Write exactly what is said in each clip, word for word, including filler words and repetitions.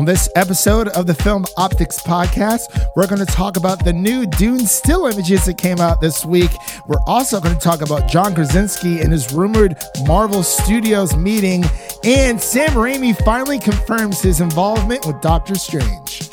On this episode of the Film Optics Podcast, we're going to talk about the new Dune still images that came out this week. We're also going to talk about John Krasinski and his rumored Marvel Studios meeting, and Sam Raimi finally confirms his involvement with Doctor Strange.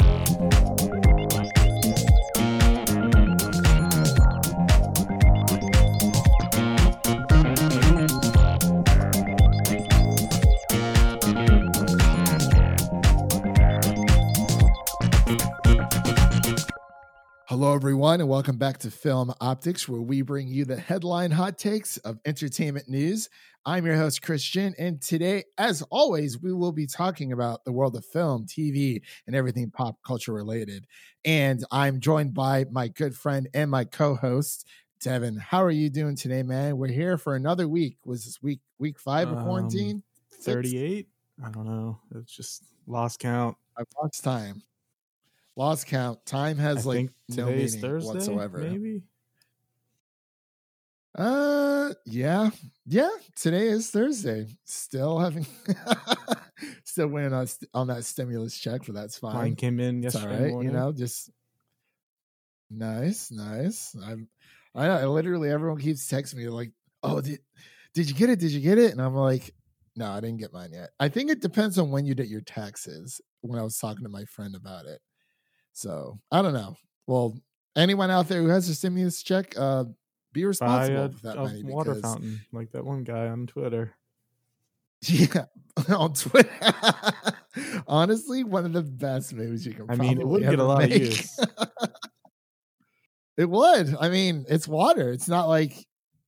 Hello, everyone, and welcome back to Film Optics, where we bring you the headline hot takes of entertainment news. I'm your host, Christian, and today, as always, we will be talking about the world of film, T V, and everything pop culture related. And I'm joined by my good friend and my co-host, Devin. How are you doing today, man? We're here for another week. Was this week week five of um, quarantine? thirty-eight? I don't know. It's just lost count. I've lost time. Lost count. Time has I like no meaning Thursday, whatsoever. Maybe. Uh, yeah, yeah. Today is Thursday. Still having, still waiting on on that stimulus check, but that's fine. Mine came in yesterday. It's all right, morning. You know, just nice, nice. I'm, I, I literally everyone keeps texting me like, "Oh, did did you get it? Did you get it?" And I'm like, "No, I didn't get mine yet." I think it depends on when you did your taxes. When I was talking to my friend about it. So I don't know. Well, anyone out there who has a stimulus check, uh, be responsible a, for that a money. Water because, fountain, like that one guy on Twitter. Yeah, on Twitter. Honestly, one of the best movies you can. I mean, it would get a lot make. of use. It would. I mean, it's water. It's not like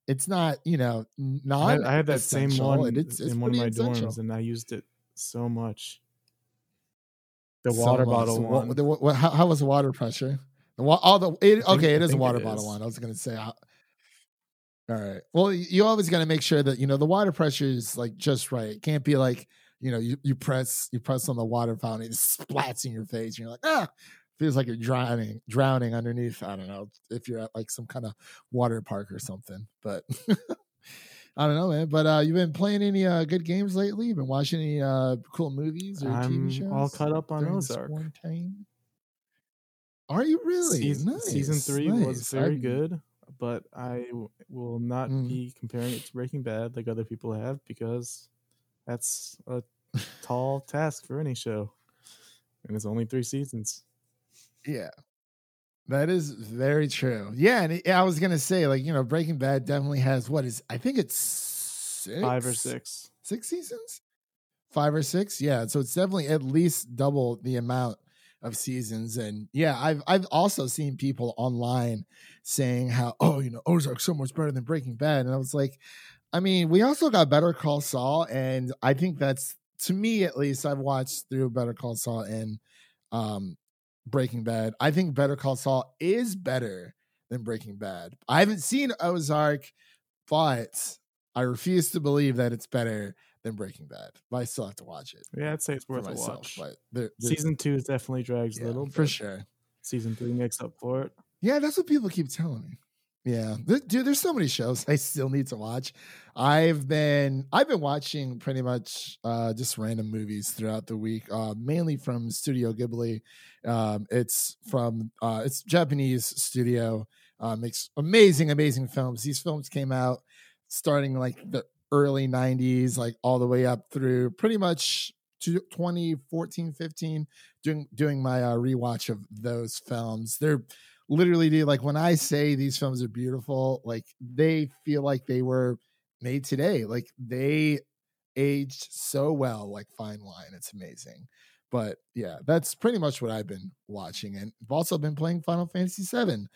it's not you know not. I, I had that same one and it's, it's in one of my essential. dorms, and I used it so much. The water so bottle so one. What, the, what, how, how was the water pressure? The wa- all the it, okay, it is a water bottle is. one. I was going to say. All right. Well, you always got to make sure that you know the water pressure is like just right. It can't be like you know you, you press you press on the water fountain, it splats in your face, and you're like ah, feels like you're drowning drowning underneath. I don't know if you're at like some kind of water park or something, but I don't know, man. But uh, you've been playing any uh, good games lately? You've been watching any uh, cool movies or I'm T V shows? I'm all caught up on Ozark. Are you really? Season, nice. season three nice. was very I'm... good, but I w- will not mm. be comparing it to Breaking Bad like other people have because that's a tall task for any show, and it's only three seasons. Yeah. That is very true. Yeah, and I was gonna say, like, you know, Breaking Bad definitely has what is I think it's six, five or six, six seasons, five or six. Yeah, so it's definitely at least double the amount of seasons. And yeah, I've I've also seen people online saying how oh you know Ozark's so much better than Breaking Bad, and I was like, I mean, we also got Better Call Saul, and I think that's to me at least I've watched through Better Call Saul and um. Breaking Bad. I think Better Call Saul is better than Breaking Bad. I haven't seen Ozark, but I refuse to believe that it's better than Breaking Bad. But I still have to watch it. Yeah, I'd say it's worth myself, a watch. But there, season two definitely drags a yeah, little. For sure. Season three makes up for it. Yeah, that's what people keep telling me. Yeah, dude, there's so many shows I still need to watch. I've been I've been watching pretty much uh, just random movies throughout the week, uh, mainly from Studio Ghibli. Um, it's from uh, it's Japanese studio uh, makes amazing, amazing films. These films came out starting like the early nineties, like all the way up through pretty much twenty fourteen, fifteen. Doing doing my uh, rewatch of those films. They're literally, dude, like when I say these films are beautiful, like they feel like they were made today. Like they aged so well, like fine wine. It's amazing. But yeah, that's pretty much what I've been watching. And I've also been playing Final Fantasy seven,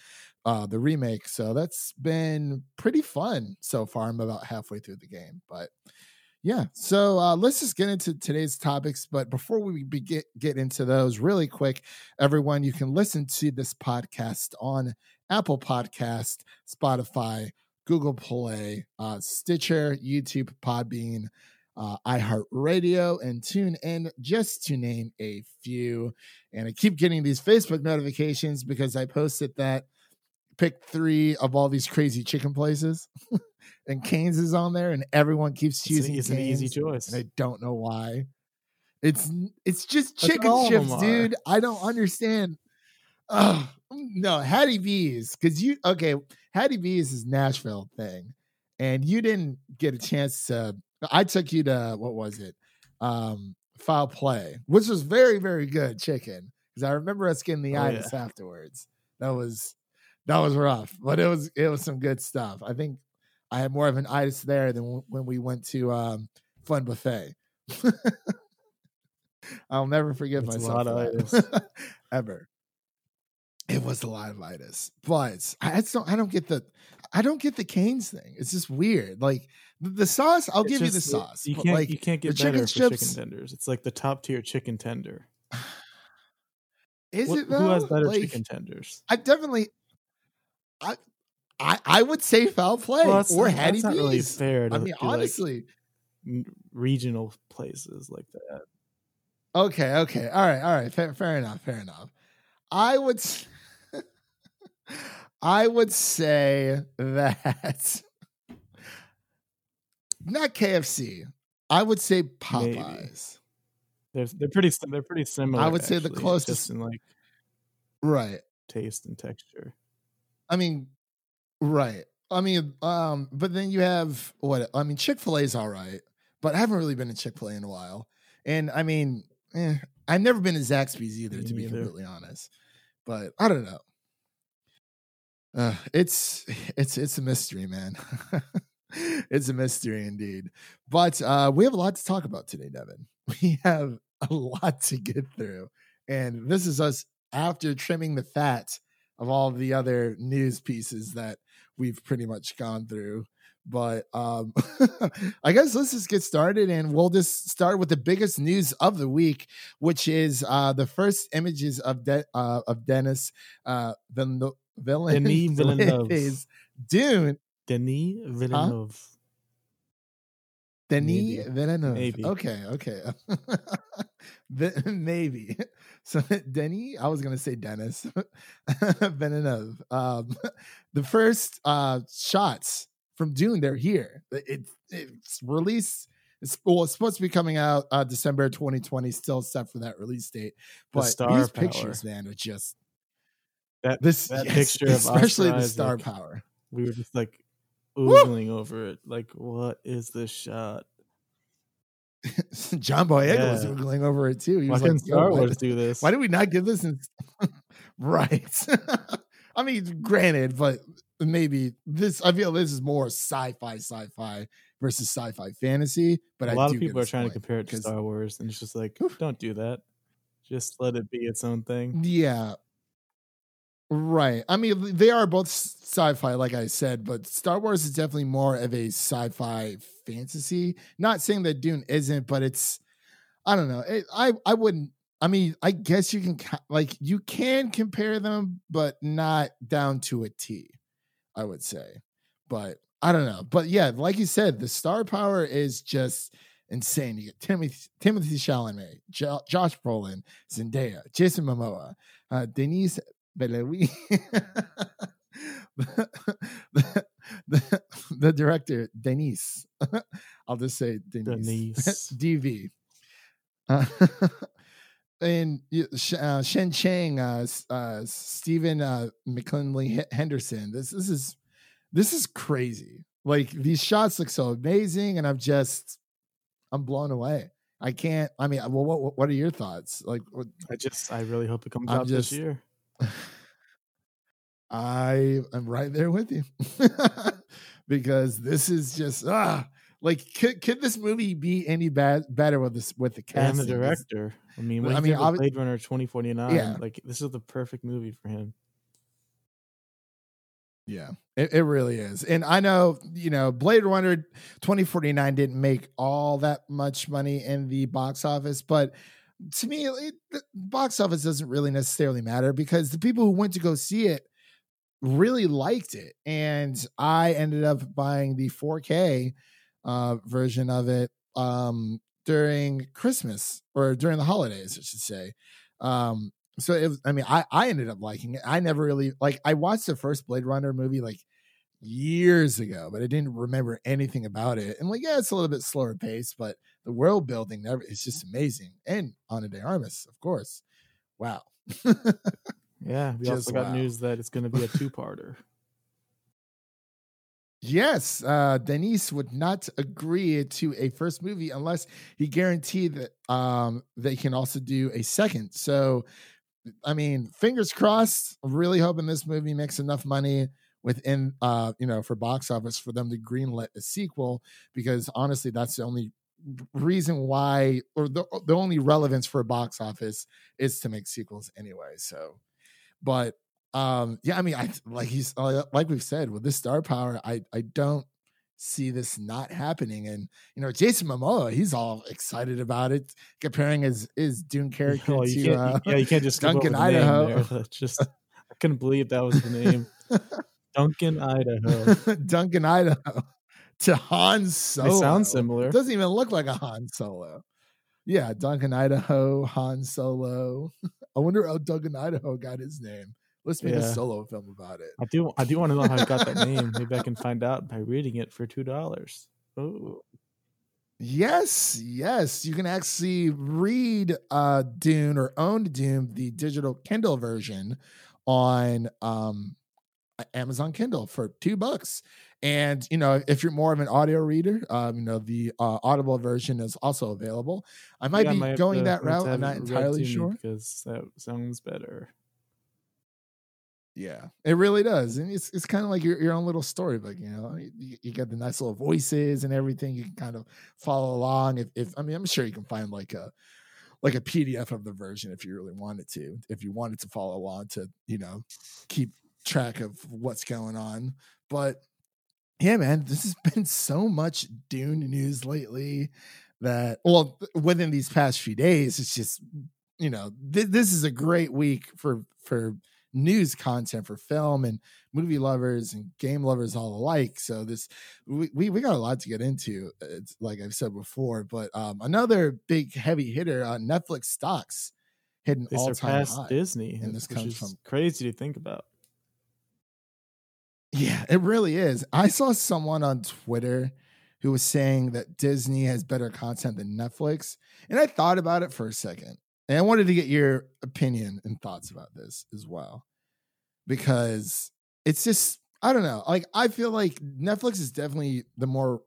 uh, the remake. So that's been pretty fun so far. I'm about halfway through the game, but yeah. So uh, let's just get into today's topics. But before we be get, get into those really quick, everyone, you can listen to this podcast on Apple Podcast, Spotify, Google Play, uh, Stitcher, YouTube, Podbean, uh, iHeartRadio, and TuneIn, just to name a few. And I keep getting these Facebook notifications because I posted that pick three of all these crazy chicken places and Cane's is on there and everyone keeps choosing. It's an, it's an easy choice. And I don't know why. It's it's just chicken chips, dude. I don't understand. Ugh. No, Hattie B's, because you okay. Hattie B's is Nashville thing, and you didn't get a chance to. I took you to what was it? Um, Foul Play, which was very very good chicken. Because I remember us getting the oh, itis yeah. afterwards. That was that was rough, but it was it was some good stuff. I think I had more of an itis there than w- when we went to um, Fun Buffet. I'll never forgive it's myself a lot of itis. Ever. It was a lot of itis, but I don't. I don't get the. I don't get the Cane's thing. It's just weird. Like the sauce, I'll it's give just, you the sauce. You can't. Like, you can't get better chicken for chicken tenders. It's like the top tier chicken tender. Is what, it though? Who has better like, chicken tenders? I definitely. I, I, I would say Foul Play well, or not, Hattie B's. Not really fair. To I mean, honestly, like regional places like that. Okay. Okay. All right. All right. Fair, fair enough. Fair enough. I would. I would say that not K F C. I would say Popeyes. They're, they're pretty. They're pretty similar. I would actually, say the closest, just in like right taste and texture. I mean, right. I mean, um, but then you have what? I mean, Chick-fil-A is all right, but I haven't really been to Chick-fil-A in a while, and I mean, eh, I've never been to Zaxby's either, Me to be either. completely honest. But I don't know. Uh, it's it's it's a mystery, man. It's a mystery indeed. But uh, we have a lot to talk about today, Devin. We have a lot to get through, and this is us after trimming the fat of all the other news pieces that we've pretty much gone through. But um, I guess let's just get started, and we'll just start with the biggest news of the week, which is uh, the first images of De- uh, of Dennis uh, Villeneuve. Villain Denis Villeneuve is Dune. Denis Villeneuve. Huh? Denis maybe. Villeneuve. Maybe. Okay, okay. Maybe. So Denis, I was gonna say Dennis Villeneuve. Um, the first uh, shots from Dune, they're here. It, it's released. It's, well, it's supposed to be coming out uh, December twenty twenty. Still set for that release date. But the star these power. pictures, man, are just. That this that yes, picture of especially Oscar the star Isaac, power. We were just like oogling Woo! over it. Like, what is this shot? John Boyega yeah. was oogling over it too. He why was like, Star Wars why, do this? Why did we not give this? In- right. I mean, granted, but maybe this. I feel this is more sci-fi, sci-fi versus sci-fi fantasy. But a lot I do of people are trying to compare it to Star Wars, and it's just like, oof. Don't do that. Just let it be its own thing. Yeah. Right. I mean, they are both sci-fi, like I said, but Star Wars is definitely more of a sci-fi fantasy. Not saying that Dune isn't, but it's, I don't know. It, I, I wouldn't, I mean, I guess you can, like, you can compare them, but not down to a T, I would say. But I don't know. But yeah, like you said, the star power is just insane. You get Timothy, Timothy Chalamet, jo- Josh Brolin, Zendaya, Jason Momoa, uh, Denise. Villeneuve, the, the, the director Denis, I'll just say Denis, Denis. D V, uh, and uh, Shen Chang, uh, uh, Stephen uh, McKinley Henderson. This this is this is crazy. Like these shots look so amazing, and I'm just I'm blown away. I can't. I mean, well, what what are your thoughts? Like, what, I just I really hope it comes I'm out just, this year. I am right there with you because this is just ah like could could this movie be any bad better with this with the cast and the director? I mean, when I mean, obvi- Blade Runner twenty forty-nine. Yeah. Like this is the perfect movie for him. Yeah, it, it really is, and I know you know Blade Runner twenty forty-nine didn't make all that much money in the box office, but. To me, it, the box office doesn't really necessarily matter because the people who went to go see it really liked it. And I ended up buying the four K uh, version of it um, during Christmas or during the holidays, I should say. Um, so, it was, I mean, I, I ended up liking it. I never really like I watched the first Blade Runner movie like years ago, but I didn't remember anything about it. And like, yeah, it's a little bit slower pace, but the world building, it's just amazing. And Ana de Armas, of course. Wow. Yeah, we just also got wow. news that it's going to be a two-parter. Yes, uh, Denis would not agree to a first movie unless he guaranteed that um, they can also do a second. So, I mean, fingers crossed. Really hoping this movie makes enough money within, uh, you know, for box office for them to greenlit a sequel. Because honestly, that's the only reason why, or the the only relevance for a box office is to make sequels anyway. So, but. Um, yeah, I mean, I like he's like we've said with this star power, I, I don't see this not happening. And you know, Jason Momoa, he's all excited about it, comparing his his Dune character oh, to uh, yeah, you can't just Duncan Idaho. Just I couldn't believe that was the name, Duncan Idaho. Duncan Idaho to Han Solo. They sound similar. It doesn't even look like a Han Solo. Yeah, Duncan Idaho, Han Solo. I wonder how Duncan Idaho got his name. Let's make yeah. a solo film about it. I do I do want to know how I got that name. Maybe I can find out by reading it for two dollars. Oh. Yes, yes. You can actually read uh, Dune or own Dune, the digital Kindle version on um, Amazon Kindle for two bucks. And, you know, if you're more of an audio reader, um, you know, the uh, Audible version is also available. I might yeah, be I going to, that route. I'm not entirely sure. Because that sounds better. Yeah, it really does. And it's it's kind of like your, your own little storybook, you know, you, you got the nice little voices and everything. You can kind of follow along. If, if I mean, I'm sure you can find like a like a P D F of the version if you really wanted to, if you wanted to follow along to, you know, keep track of what's going on. But yeah, man, this has been so much Dune news lately that, well, within these past few days, it's just, you know, th- this is a great week for for. news content for film and movie lovers and game lovers all alike. So this we we, we got a lot to get into. It's like I've said before, but um, another big heavy hitter on uh, Netflix stocks hitting all time high. Disney, and this comes from crazy to think about. Yeah, it really is. I saw someone on Twitter who was saying that Disney has better content than Netflix, and I thought about it for a second. And I wanted to get your opinion and thoughts about this as well, because it's just, I don't know. Like, I feel like Netflix is definitely the more,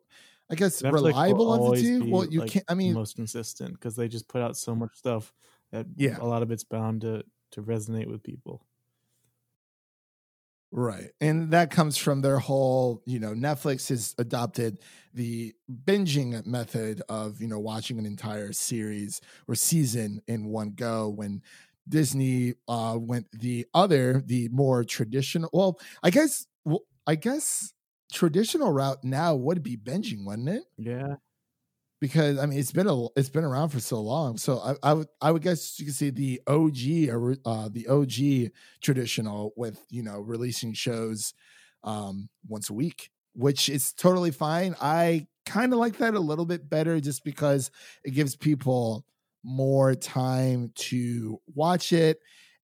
I guess, Netflix reliable of the two. Well, you like can't, I mean, most consistent, because they just put out so much stuff that yeah. a lot of it's bound to, to resonate with people. Right. And that comes from their whole, you know, Netflix has adopted the binging method of, you know, watching an entire series or season in one go, when Disney uh, went the other, the more traditional. Well, I guess, well, I guess traditional route now would be binging, wouldn't it? Yeah. Because I mean, it's been a, it's been around for so long. So I, I would, I would guess you could see the O G or uh, the O G traditional with, you know, releasing shows um, once a week, which is totally fine. I kind of like that a little bit better, just because it gives people more time to watch it.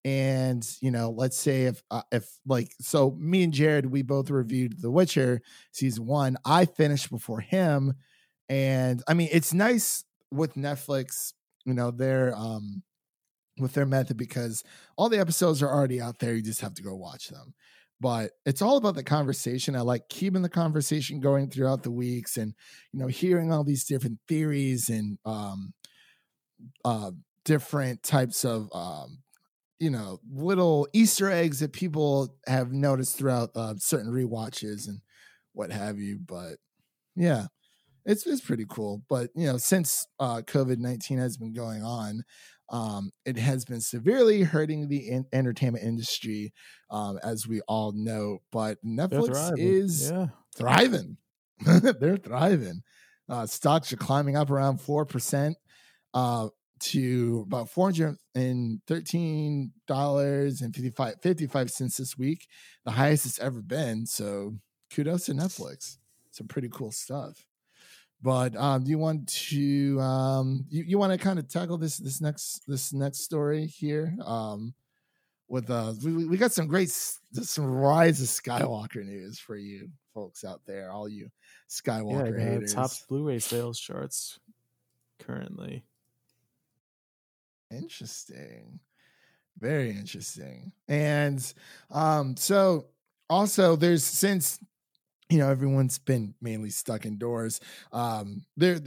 And, you know, let's say if, uh, if like, so me and Jared, we both reviewed The Witcher season one. I finished before him. And I mean, it's nice with Netflix, you know, their um, with their method, because all the episodes are already out there. You just have to go watch them. But it's all about the conversation. I like keeping the conversation going throughout the weeks, and you know, hearing all these different theories and um, uh, different types of um, you know, little Easter eggs that people have noticed throughout uh, certain rewatches and what have you. But yeah. It's it's pretty cool, but you know, since uh, COVID nineteen has been going on, um, it has been severely hurting the in- entertainment industry, um, as we all know. But Netflix thriving. is yeah. thriving; they're thriving. Uh, stocks are climbing up around four percent uh, to about four hundred and thirteen dollars and fifty-five cents this week, the highest it's ever been. So kudos to Netflix. Some pretty cool stuff. But um, do you want to um, you, you want to kind of tackle this this next this next story here um, with uh, we we got some great some Rise of Skywalker news for you folks out there, all you Skywalker yeah, haters. Tops Blu-ray sales charts currently. Interesting. Very interesting. And um, so also there's, since, you know, everyone's been mainly stuck indoors. Um, there,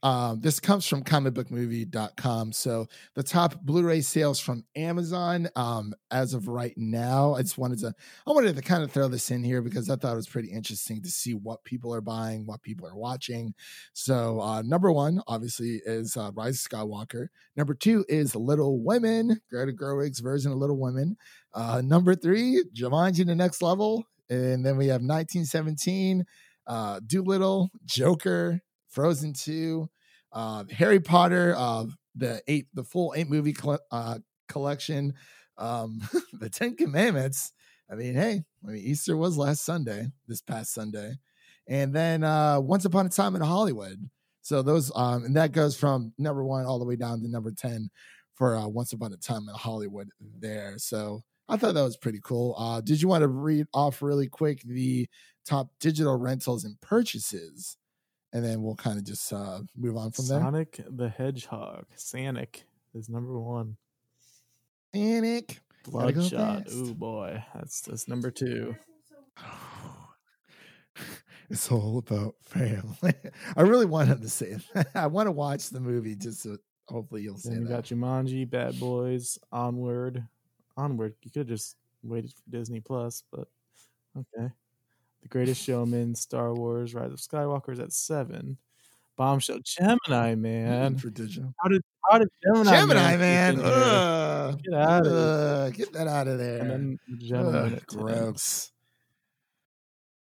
uh, this comes from comic book movie dot com. So the top Blu-ray sales from Amazon um, as of right now. I just wanted to, I wanted to kind of throw this in here because I thought it was pretty interesting to see what people are buying, what people are watching. So uh, number one, obviously, is uh, Rise of Skywalker. Number two is Little Women, Greta Gerwig's version of Little Women. Uh, number three, Jumanji: The Next Level. And then we have nineteen seventeen, uh, Doolittle, Joker, Frozen two, uh, Harry Potter, uh, the eight, the full eight movie cl- uh, collection, um, the Ten Commandments. I mean, hey, I mean, Easter was last Sunday, this past Sunday. And then uh, Once Upon a Time in Hollywood. So those, um, and that goes from number one all the way down to number ten for uh, Once Upon a Time in Hollywood there. So I thought that was pretty cool. Uh, did you want to read off really quick the top digital rentals and purchases? And then we'll kind of just uh, move on from there. Sonic the Hedgehog. Sonic is number one. Sonic. Bloodshot. Ooh, boy. That's, that's number two. It's all about family. I really wanted to say that. I want to watch the movie just so hopefully you'll say that. Then you got Jumanji, Bad Boys, Onward. Onward, you could have just waited for Disney Plus, but okay. The Greatest Showman, Star Wars, Rise of Skywalker is at seven. Bombshell, Gemini Man. For digital. How did how did Gemini, Gemini Man? Man. Ugh. Get out of Ugh. Get that out of there. And then the Gentleman. Ugh, gross.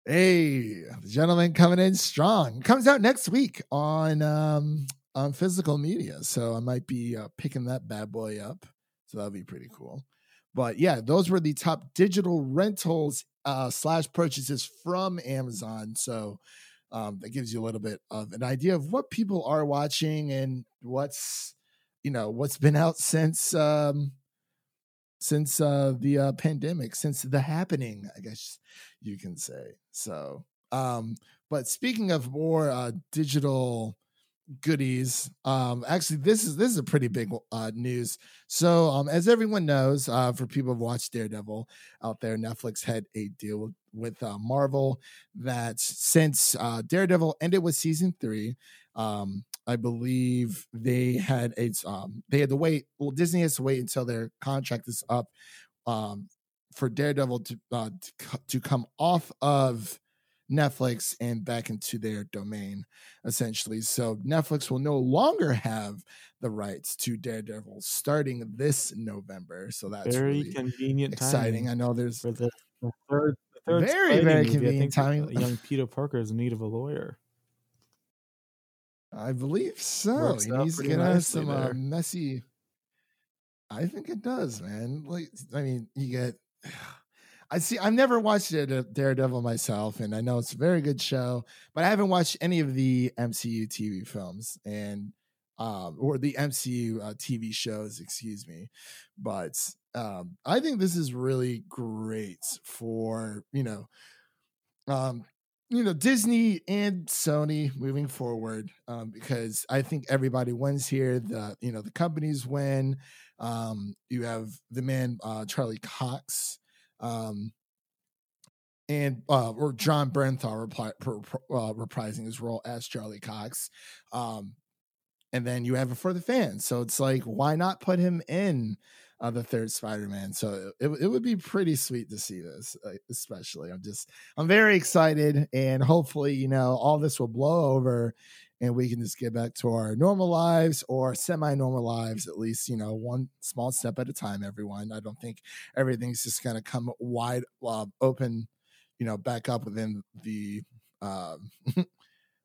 Hey, the Gentleman coming in strong. Comes out next week on um on physical media, so I might be uh, picking that bad boy up. So that'll be pretty cool. But yeah, those were the top digital rentals uh, slash purchases from Amazon. So um, that gives you a little bit of an idea of what people are watching and what's, you know, what's been out since um, since uh, the uh, pandemic, since the happening, I guess you can say. So, um, but speaking of more uh, digital goodies, um actually this is this is a pretty big uh news. So um as everyone knows, uh for people who've watched Daredevil out there, Netflix had a deal with uh, Marvel that since uh Daredevil ended with season three, um I believe they had a um they had to wait well Disney has to wait until their contract is up um for Daredevil to uh, to, to come off of Netflix and back into their domain, essentially. So Netflix will no longer have the rights to Daredevil starting this November. So that's very really convenient, exciting. I know there's for the, the third, the third very very movie, convenient timing. Young Peter Parker is in need of a lawyer. I believe so. He needs to get us some uh, messy. I think it does, man. Like, I mean, you get. I see. I've never watched Daredevil myself, and I know it's a very good show, but I haven't watched any of the M C U T V films and um, or the M C U uh, T V shows, excuse me. But um, I think this is really great for, you know, um, you know, Disney and Sony moving forward, um, because I think everybody wins here. The you know the companies win. Um, you have the man uh, Charlie Cox. Um, and uh, or John Bernthal repli- per, per, uh, reprising his role as Charlie Cox, um, and then you have it for the fans. So it's like, why not put him in uh, the third Spider-Man? So it it would be pretty sweet to see this, especially. I'm just I'm very excited, and hopefully, you know, all this will blow over, and we can just get back to our normal lives or semi-normal lives, at least, you know, one small step at a time, everyone. I don't think everything's just going to come wide uh, open, you know, back up within the uh,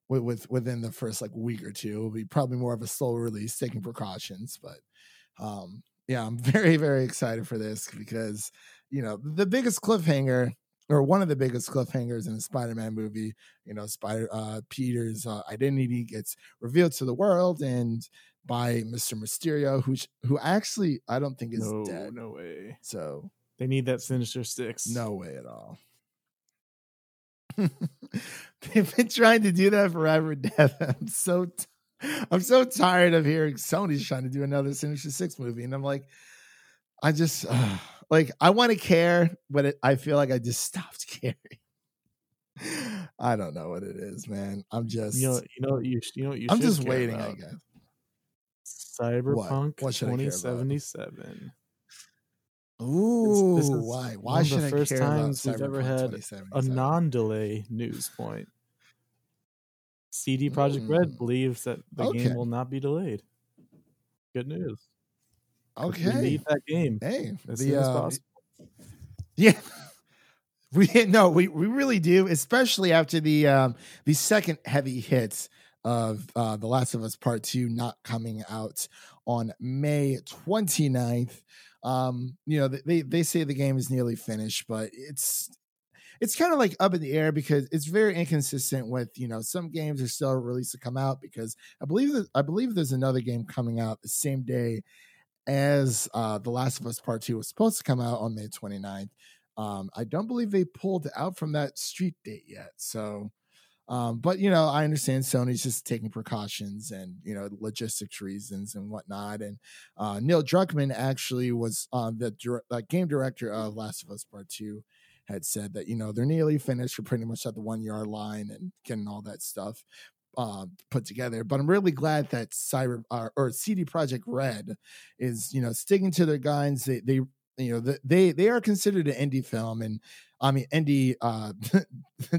with within the first like week or two. It'll be probably more of a slow release, taking precautions. But um, yeah, I'm very, very excited for this because, you know, the biggest cliffhanger, or one of the biggest cliffhangers in the Spider-Man movie, you know, Spider uh, Peter's uh, identity gets revealed to the world and by Mister Mysterio, who who actually I don't think is no, dead. No way. So they need that Sinister Six. No way at all. They've been trying to do that forever, Dev. I'm so I'm so tired of hearing Sony's trying to do another Sinister Six movie. And I'm like, I just, uh, like, I want to care, but it, I feel like I just stopped caring. I don't know what it is, man. I'm just, you know, you know, you, you know, you I'm just waiting, about. I guess. Cyberpunk twenty seventy-seven. Ooh, this, this why? Why should I care about Cyberpunk? One of the first times we've ever had a non-delay news point. C D Projekt mm. Red believes that the okay. game will not be delayed. Good news. Okay. We need that game. Hey, as the, soon as uh, possible. Yeah. we no, we, we really do, especially after the um, the second heavy hits of uh, The Last of Us Part Two not coming out on May twenty-ninth. Um, you know, they, they say the game is nearly finished, but it's it's kind of like up in the air because it's very inconsistent with, you know, some games are still released to come out because I believe that I believe there's another game coming out the same day as uh, The Last of Us Part Two was supposed to come out on May twenty-ninth. Um, I don't believe they pulled out from that street date yet. So, um, but, you know, I understand Sony's just taking precautions and, you know, logistics reasons and whatnot. And uh, Neil Druckmann actually was um, the dire- uh, game director of Last of Us Part Two. Had said that, you know, they're nearly finished. We're pretty much at the one yard line and getting all that stuff uh, put together. But I'm really glad that Cyber uh, or C D Projekt Red is, you know, sticking to their guns. They, they, you know, they, they are considered an indie film and I mean, indie uh,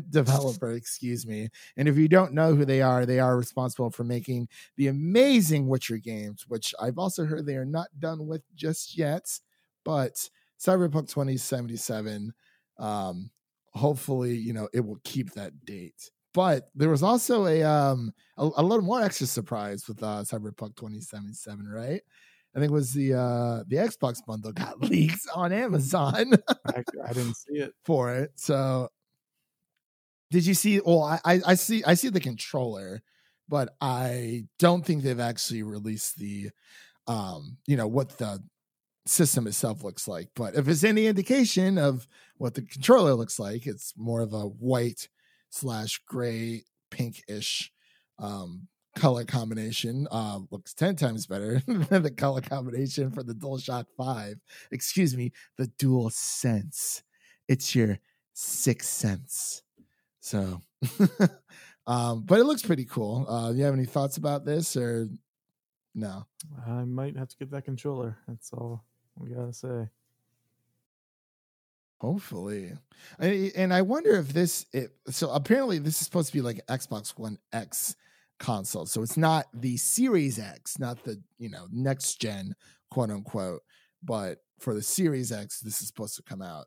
developer, excuse me. And if you don't know who they are, they are responsible for making the amazing Witcher games, which I've also heard they are not done with just yet, but Cyberpunk twenty seventy-seven, um hopefully you know it will keep that date. But there was also a um a, a little more extra surprise with uh Cyberpunk twenty seventy-seven, right? I think it was the uh the Xbox bundle got leaked on Amazon. I, I didn't see it for it. So did you see? Well, I, I I see I see the controller, but I don't think they've actually released the um you know what the system itself looks like. But if it's any indication of what the controller looks like, it's more of a white slash gray pinkish um color combination. Uh looks ten times better than the color combination for the DualShock five. Excuse me, the DualSense. It's your sixth sense. So um but it looks pretty cool. Uh do you have any thoughts about this or no? I might have to get that controller. That's all we gotta say. Hopefully. I, and I wonder if this it, so apparently this is supposed to be like Xbox One X console, so it's not the Series X, not the, you know, next gen quote unquote, but for the Series X this is supposed to come out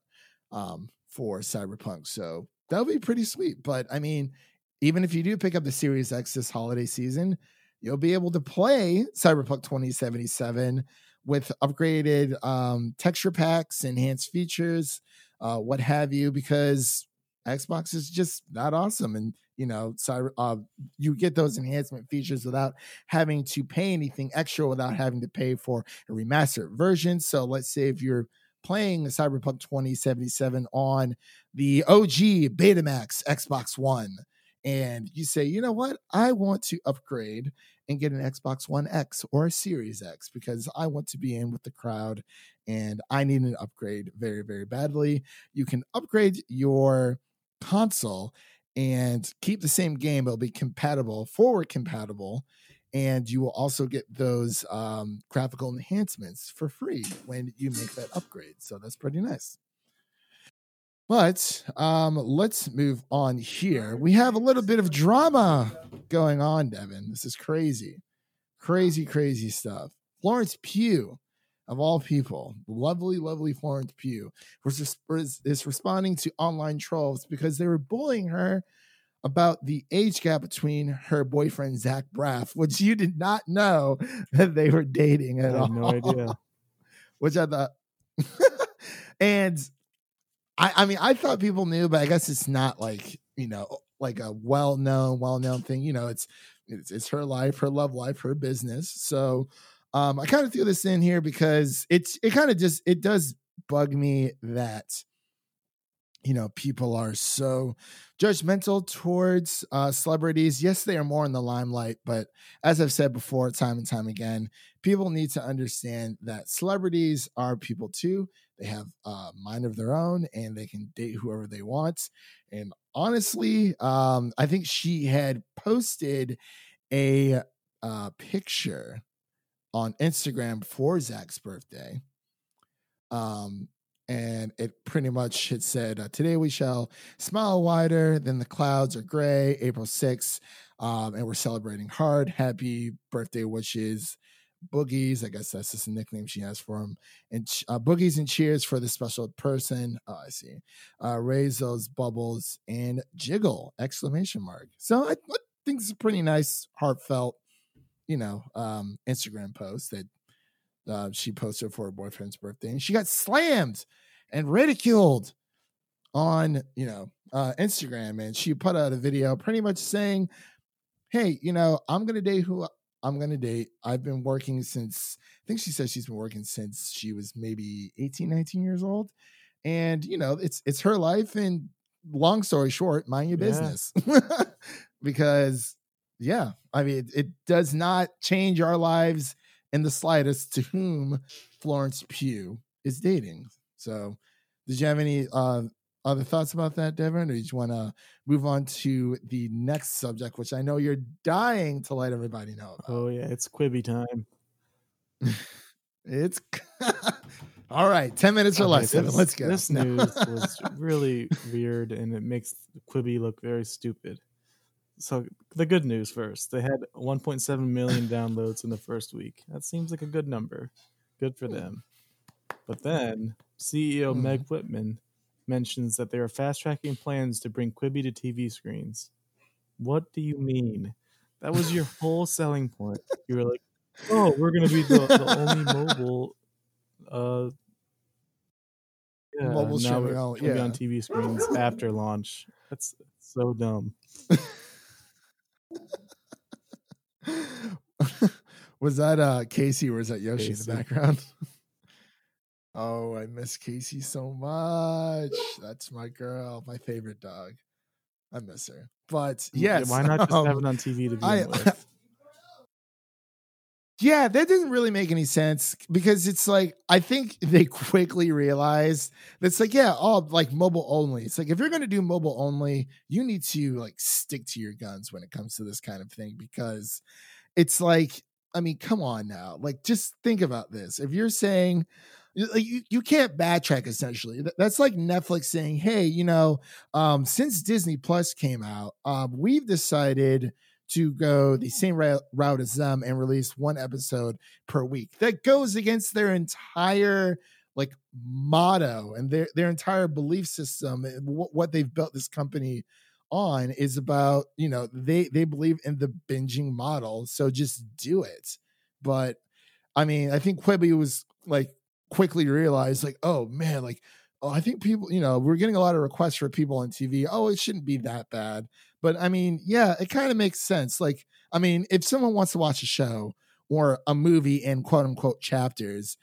um for Cyberpunk, so that'll be pretty sweet. But I mean, even if you do pick up the Series X this holiday season, you'll be able to play Cyberpunk twenty seventy-seven with upgraded um, texture packs, enhanced features, uh, what have you, because Xbox is just not awesome. And, you know, cyber, uh, you get those enhancement features without having to pay anything extra, without having to pay for a remastered version. So let's say if you're playing Cyberpunk twenty seventy-seven on the O G Betamax Xbox One, and you say, you know what? I want to upgrade and get an Xbox One X or a Series X because I want to be in with the crowd and I need an upgrade very, very badly. You can upgrade your console and keep the same game. It'll be compatible, forward compatible. And you will also get those um, graphical enhancements for free when you make that upgrade. So that's pretty nice. But um, let's move on here. We have a little bit of drama going on, Devin. This is crazy, crazy, crazy stuff. Florence Pugh, of all people, lovely, lovely Florence Pugh, was, was, is responding to online trolls because they were bullying her about the age gap between her boyfriend, Zach Braff, which you did not know that they were dating at all. I had all. no idea. Which I thought. And... I, I mean, I thought people knew, but I guess it's not like, you know, like a well-known, well-known thing. You know, it's it's, it's her life, her love life, her business. So um, I kind of threw this in here because it's it kind of just it does bug me that you know, people are so judgmental towards uh, celebrities. Yes, they are more in the limelight, but as I've said before, time and time again, people need to understand that celebrities are people too. They have a mind of their own and they can date whoever they want. And honestly, um, I think she had posted a uh, picture on Instagram for Zach's birthday. Um, And it pretty much had said, uh, today we shall smile wider than the clouds are gray, April sixth. Um, and we're celebrating hard. Happy birthday wishes, Boogies. I guess that's just a nickname she has for him. And uh, Boogies and cheers for this special person. Oh, I see. Uh, raise those bubbles and jiggle, exclamation mark. So I, I think it's a pretty nice, heartfelt, you know, um, Instagram post that Uh, she posted for her boyfriend's birthday, and she got slammed and ridiculed on, you know, uh, Instagram. And she put out a video pretty much saying, hey, you know, I'm going to date who I'm going to date. I've been working since, I think she says she's been working since she was maybe eighteen, nineteen years old. And, you know, it's, it's her life. And long story short, mind your yeah. business because yeah, I mean, it, it does not change our lives in the slightest to whom Florence Pugh is dating. So did you have any uh, other thoughts about that, Devin? Or did you want to move on to the next subject, which I know you're dying to let everybody know about? Oh, yeah. It's Quibi time. It's all right. ten minutes or okay, less. This, Let's go. This no. news was really weird, and it makes Quibi look very stupid. So the good news first, they had one point seven million downloads in the first week. That seems like a good number. Good for them. But then C E O mm. Meg Whitman mentions that they are fast tracking plans to bring Quibi to T V screens. What do you mean? That was your whole selling point. You were like, oh, we're going to be the, the only mobile. Uh, yeah, mobile now we're going to yeah. be on T V screens after launch. That's so dumb. Was that uh Casey or was that Yoshi Casey. In the background? Oh, I miss Casey so much. That's my girl, my favorite dog. I miss her. But yes, why not just um, have it on T V to begin with? Yeah, that didn't really make any sense because it's like, I think they quickly realized that's like, yeah, all like mobile only. It's like, if you're going to do mobile only, you need to like stick to your guns when it comes to this kind of thing, because it's like, I mean, come on now. Like, just think about this. If you're saying you, you can't backtrack, essentially, that's like Netflix saying, hey, you know, um, since Disney Plus came out, um, we've decided to go the same route as them and release one episode per week. That goes against their entire like motto and their, their entire belief system. What they've built this company on is about, you know, they, they believe in the binging model. So just do it. But I mean, I think Quibi was like quickly realized like, oh man, like, oh, I think people, you know, we're getting a lot of requests for people on T V. Oh, it shouldn't be that bad. But I mean, yeah, it kind of makes sense. Like, I mean, if someone wants to watch a show or a movie in quote unquote chapters,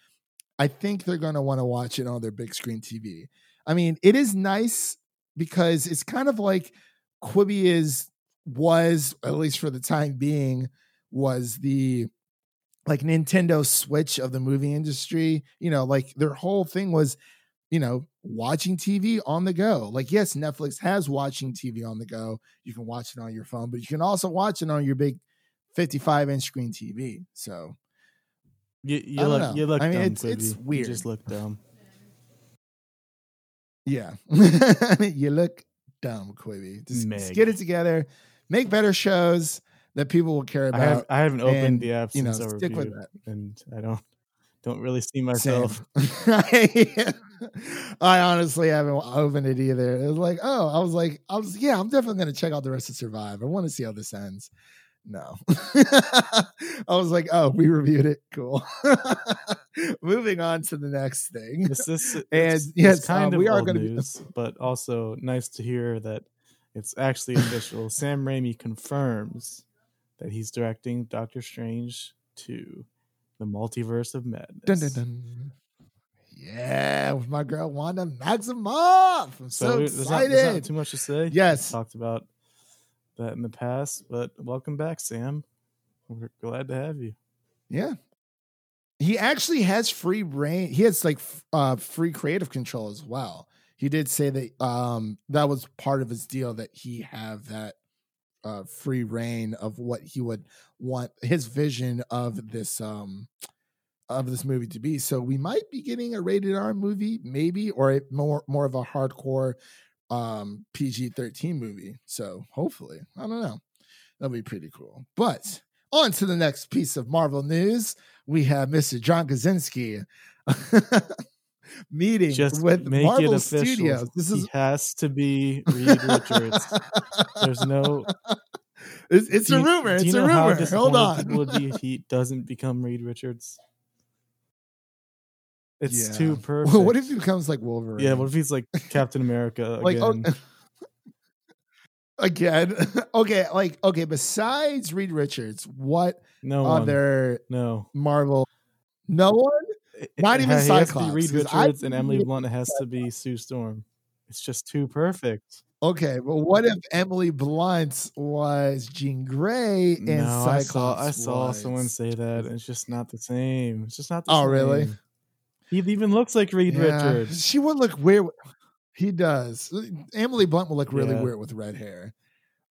I think they're going to want to watch it on their big screen T V. I mean, it is nice because it's kind of like Quibi is, was, at least for the time being, was the like Nintendo Switch of the movie industry. You know, like their whole thing was, you know, watching T V on the go. Like, yes, Netflix has watching T V on the go. You can watch it on your phone, but you can also watch it on your big fifty-five inch screen T V. So you, you look, you look I mean, dumb, it's, it's weird. You just look dumb. Yeah. You look dumb, Quibi. Just, just get it together. Make better shows that people will care about. I, have, I haven't opened and, the app since I reviewed. You know, stick with that. And I don't. Don't really see myself. I, I honestly haven't opened it either. It was like, oh, I was like, I was, yeah, I'm definitely going to check out the rest of Survive. I want to see how this ends. No. I was like, oh, we reviewed it. Cool. Moving on to the next thing. This, this, and it's, yes, it's kind um, of we are going to news, be- but also nice to hear that it's actually official. Sam Raimi confirms that he's directing Doctor Strange two. The Multiverse of Madness. Dun, dun, dun. Yeah. yeah, with my girl Wanda Maximoff. I'm so, so excited. There's not, there's not too much to say. Yes. We've talked about that in the past, but welcome back, Sam. We're glad to have you. Yeah. He actually has free reign. He has like uh, free creative control as well. He did say that um, that was part of his deal, that he have that uh, free reign of what he would want his vision of this um, of this movie to be. So we might be getting a rated R movie, maybe, or a more more of a hardcore um, P G thirteen movie. So hopefully, I don't know, that'll be pretty cool. But on to the next piece of Marvel news, we have Mister John Krasinski. Meeting just with make Marvel it official. Studios. This is he has to be Reed Richards. There's no. It's, it's you, a rumor. It's a rumor. Hold on. Will be if he doesn't become Reed Richards? It's yeah. too perfect. Well, what if he becomes like Wolverine? Yeah. What if he's like Captain America like, again? Oh, again. Okay. Like okay. Besides Reed Richards, what no other one. no Marvel? No one. Not it, even it Cyclops. Reed Richards I, and Emily Blunt has to be Sue Storm. It's just too perfect. Okay, well, what if Emily Blunt was Jean Grey and no, Cyclops? I saw, I saw someone say that. It's just not the same. It's just not the oh, same. Oh, really? He even looks like Reed yeah. Richards. She would look weird. He does. Emily Blunt will look really yeah. weird with red hair.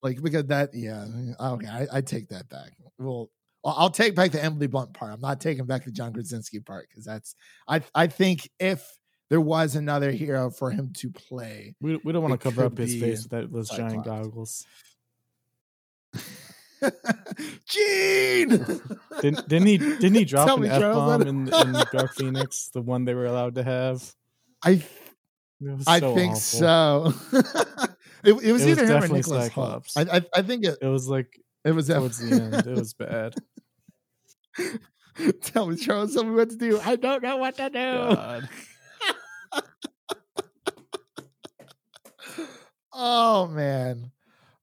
Like, because that, yeah. Okay, I, I take that back. Well, I'll take back the Emily Blunt part. I'm not taking back the John Krasinski part, because that's I I think if there was another hero for him to play, we we don't want to cover up his face with that, those Cyclops. Giant goggles. Gene didn't, didn't he didn't he drop Tell an F bomb in, in Dark Phoenix, the one they were allowed to have? I so I think awful. so. it, it was it either was him or Nicholas Cyclops. I, I I think it, it was like. It was towards the end. It was bad. Tell me, Charles, tell me what to do. I don't know what to do. God. Oh man,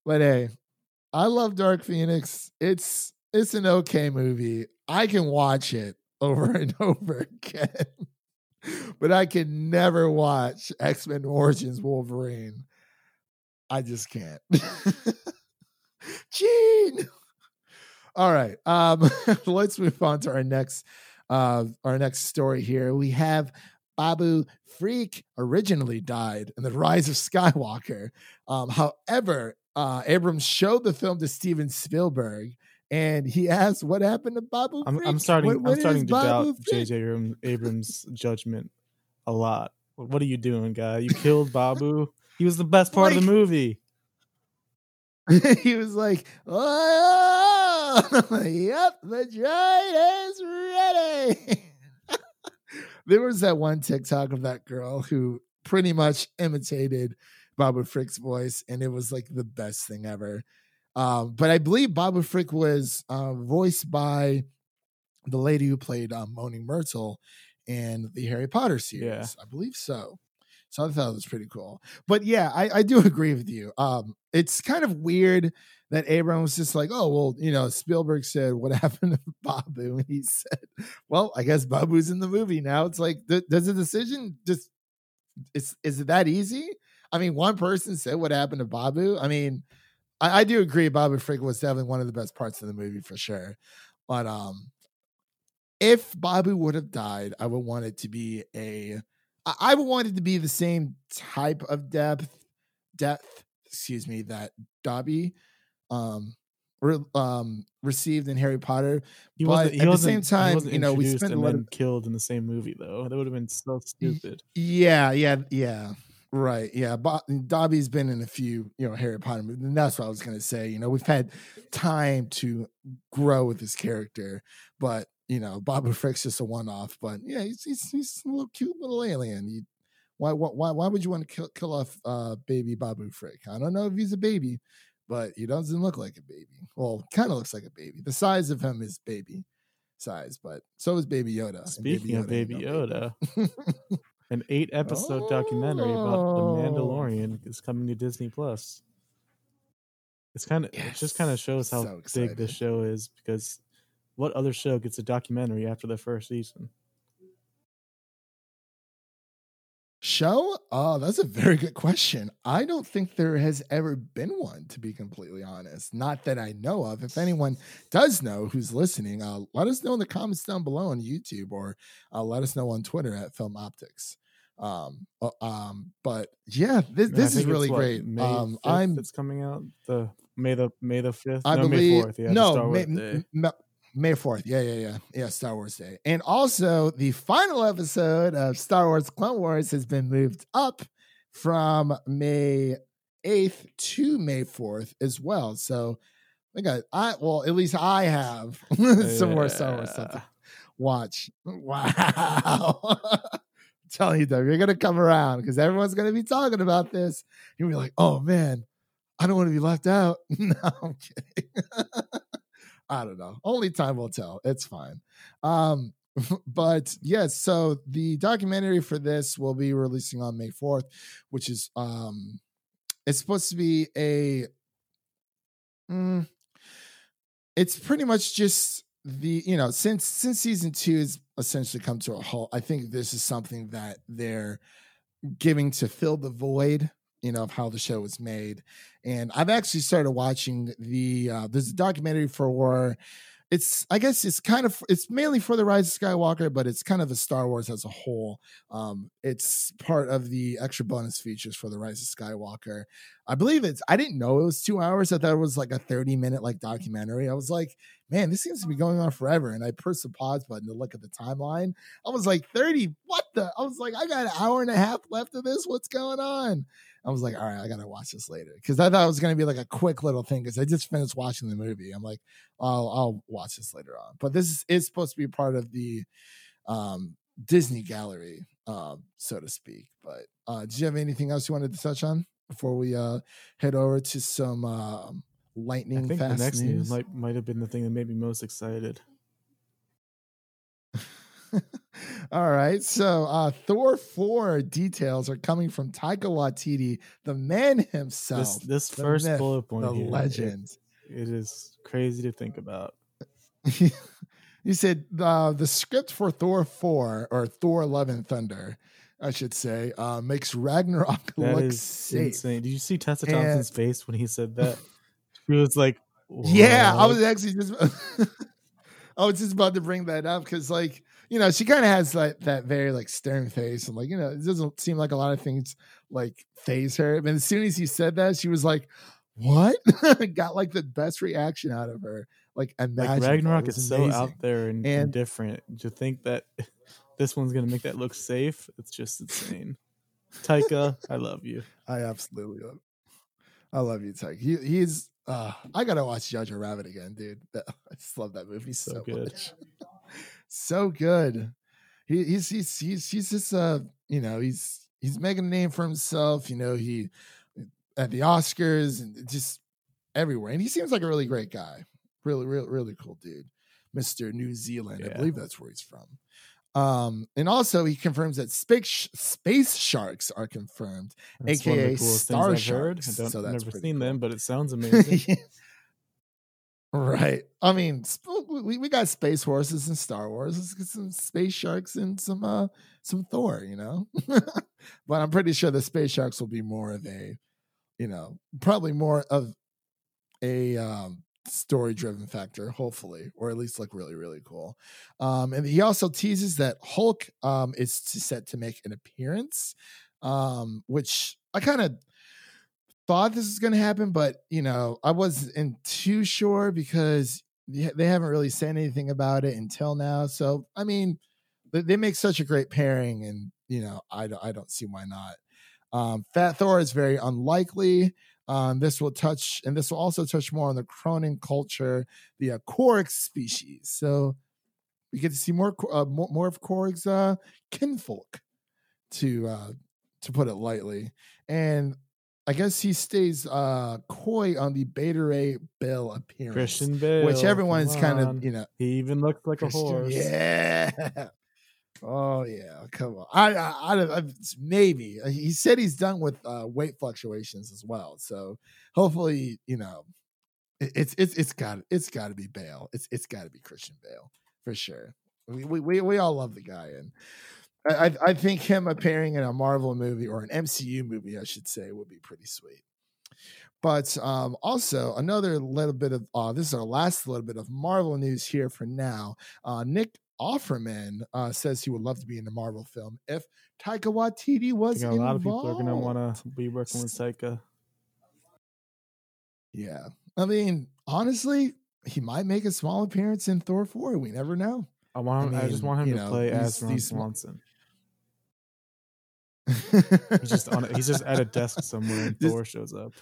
but hey, I love Dark Phoenix. It's it's an okay movie. I can watch it over and over again, but I can never watch X-Men Origins Wolverine. I just can't. Gene. All right. Um, let's move on to our next uh, our next story here. We have Babu Freak originally died in The Rise of Skywalker. Um, however, uh, Abrams showed the film to Steven Spielberg, and he asked, what happened to Babu I'm, Freak? I'm starting, what, what I'm starting to Babu doubt J J Abrams' judgment a lot. What are you doing, guy? You killed Babu. He was the best part like, of the movie. He was like, oh, yep, the giant is ready. There was that one TikTok of that girl who pretty much imitated Babu Frick's voice, and it was like the best thing ever. Um, but I believe Babu Frick was uh, voiced by the lady who played um, Moaning Myrtle in the Harry Potter series. Yeah. I believe so. So I thought it was pretty cool. But yeah, I, I do agree with you. Um, it's kind of weird that Abrams was just like, oh, well, you know, Spielberg said, what happened to Babu? And he said, well, I guess Babu's in the movie now. It's like, th- does the decision just, it's, is it that easy? I mean, one person said what happened to Babu. I mean, I, I do agree Babu Frick was definitely one of the best parts of the movie for sure. But um, if Babu would have died, I would want it to be a... I wanted to be the same type of depth, depth, excuse me, that Dobby um, re, um, received in Harry Potter. He but he at the same time, you know, we spent a lot of killed in the same movie, though. That would have been so stupid. Yeah, yeah, yeah. Right. Yeah. Bob, Dobby's been in a few, you know, Harry Potter movies. And that's what I was going to say. You know, we've had time to grow with this character, but. You know, Babu Frick's just a one-off, but yeah, he's he's, he's a little cute little alien. You, why why why would you want to kill kill off uh, baby Babu Frick? I don't know if he's a baby, but he doesn't look like a baby. Well, kind of looks like a baby. The size of him is baby size, but so is Baby Yoda. Speaking of Baby Yoda, an eight-episode oh. documentary about the Mandalorian is coming to Disney Plus. It's kind of yes. it just kind of shows how so big this show is because. What other show gets a documentary after the first season? Show? Oh, that's a very good question. I don't think there has ever been one, to be completely honest. Not that I know of. If anyone does know who's listening, uh, let us know in the comments down below on YouTube, or uh, let us know on Twitter at Film Optics. Um, uh, um, but yeah, this, this is really great. May um, I'm. It's coming out the May the May the fifth. I no, believe. May fourth, yeah, no, Star Wars May, Day. M- May fourth. Yeah, yeah, yeah. Yeah, Star Wars Day. And also the final episode of Star Wars Clone Wars has been moved up from May eighth to May fourth as well. So I got, I, well, at least I have some yeah. more Star Wars stuff to watch. Wow. I'm telling you, Doug, you're going to come around because everyone's going to be talking about this. You'll be like, oh man, I don't want to be left out. No, I'm kidding. I don't know. Only time will tell. It's fine. Um, but yes, yeah, so the documentary for this will be releasing on May fourth, which is, um, it's supposed to be a, mm, it's pretty much just the, you know, since, since season two has essentially come to a halt, I think this is something that they're giving to fill the void, you know, of how the show was made. And I've actually started watching the, uh, there's a documentary for, it's, I guess it's kind of, it's mainly for the Rise of Skywalker, but it's kind of the Star Wars as a whole. Um, it's part of the extra bonus features for the Rise of Skywalker. I believe it's, I didn't know it was two hours. I thought it was like a thirty minute, like documentary. I was like, man, this seems to be going on forever. And I pressed the pause button to look at the timeline. I was like thirty, what the, I was like, I got an hour and a half left of this. What's going on? I was like, all right, I got to watch this later. Cause I thought it was going to be like a quick little thing. Cause I just finished watching the movie. I'm like, I'll, I'll watch this later on, but this is, is supposed to be part of the um, Disney gallery, um, so to speak. But uh, did you have anything else you wanted to touch on before we uh, head over to some uh, lightning I think fast the next news? news might, might have been the thing that made me most excited. All right, so uh, Thor four details are coming from Taika Waititi, the man himself. This, this first myth, bullet point, the here, legend. It, it is crazy to think about. He said uh, the script for Thor four, or Thor Love and Thunder, I should say, uh, makes Ragnarok that look is safe. Insane. Did you see Tessa and... Thompson's face when he said that? She was like, what? Yeah, I was actually just, I was just about to bring that up because, like, you know, she kind of has like that very like stern face, and like, you know, it doesn't seem like a lot of things like faze her. But as soon as he said that, she was like, "What?" Got like the best reaction out of her. Like, imagine like Ragnarok is amazing. So out there and, and, and different. To think that this one's gonna make that look safe, it's just insane. Taika, I love you. I absolutely love. I love you, Taika. He, he's. Uh, I gotta watch Jojo Rabbit again, dude. I just love that movie so, so good. Much. So good. He, he's, he's, he's, he's just, uh, you know, he's, he's making a name for himself. You know, he at the Oscars and just everywhere. And he seems like a really great guy. Really, really, really cool dude. Mister New Zealand. Yeah. I believe that's where he's from. Um, and also he confirms that space, space sharks are confirmed, that's A K A star sharks. I don't, so that's I've never seen cool. them, but it sounds amazing. Yeah. Right. I mean, we, we got space horses in Star Wars. Let's get some space sharks and some uh, some Thor, you know. But I'm pretty sure the space sharks will be more of a, you know, probably more of a um, story-driven factor, hopefully, or at least look really, really cool. Um, and he also teases that Hulk um, is set to make an appearance, um, which I kind of thought this was going to happen, but you know, I wasn't too sure because they haven't really said anything about it until now. So I mean, they make such a great pairing, and you know, I don't, I don't see why not. Um, Fat Thor is very unlikely. Um, this will touch, and this will also touch more on the Cronin culture, the uh, Korg species. So we get to see more, uh, more, more of Korg's uh, kinfolk, to uh, to put it lightly, and. I guess he stays uh, coy on the Beta Ray Bill appearance. Christian Bale. Which everyone is kind of, you know. He even looks like Christian, a horse. Yeah. Oh, yeah. Come on. I, I, I, I Maybe. He said he's done with uh, weight fluctuations as well. So hopefully, you know, it, it's it's it's got it's got to be Bale. It's It's got to be Christian Bale for sure. We, we, we all love the guy. And I, I think him appearing in a Marvel movie or an M C U movie, I should say, would be pretty sweet. But um, also another little bit of uh, this is our last little bit of Marvel news here for now. Uh, Nick Offerman uh, says he would love to be in a Marvel film if Taika Waititi was involved. A lot of people are going to want to be working with Taika. Yeah, I mean, honestly, he might make a small appearance in Thor four. We never know. I want. Him, I, mean, I just want him to know, play as Ron Swanson. he's just on. He's just at a desk somewhere, and just, Thor shows up.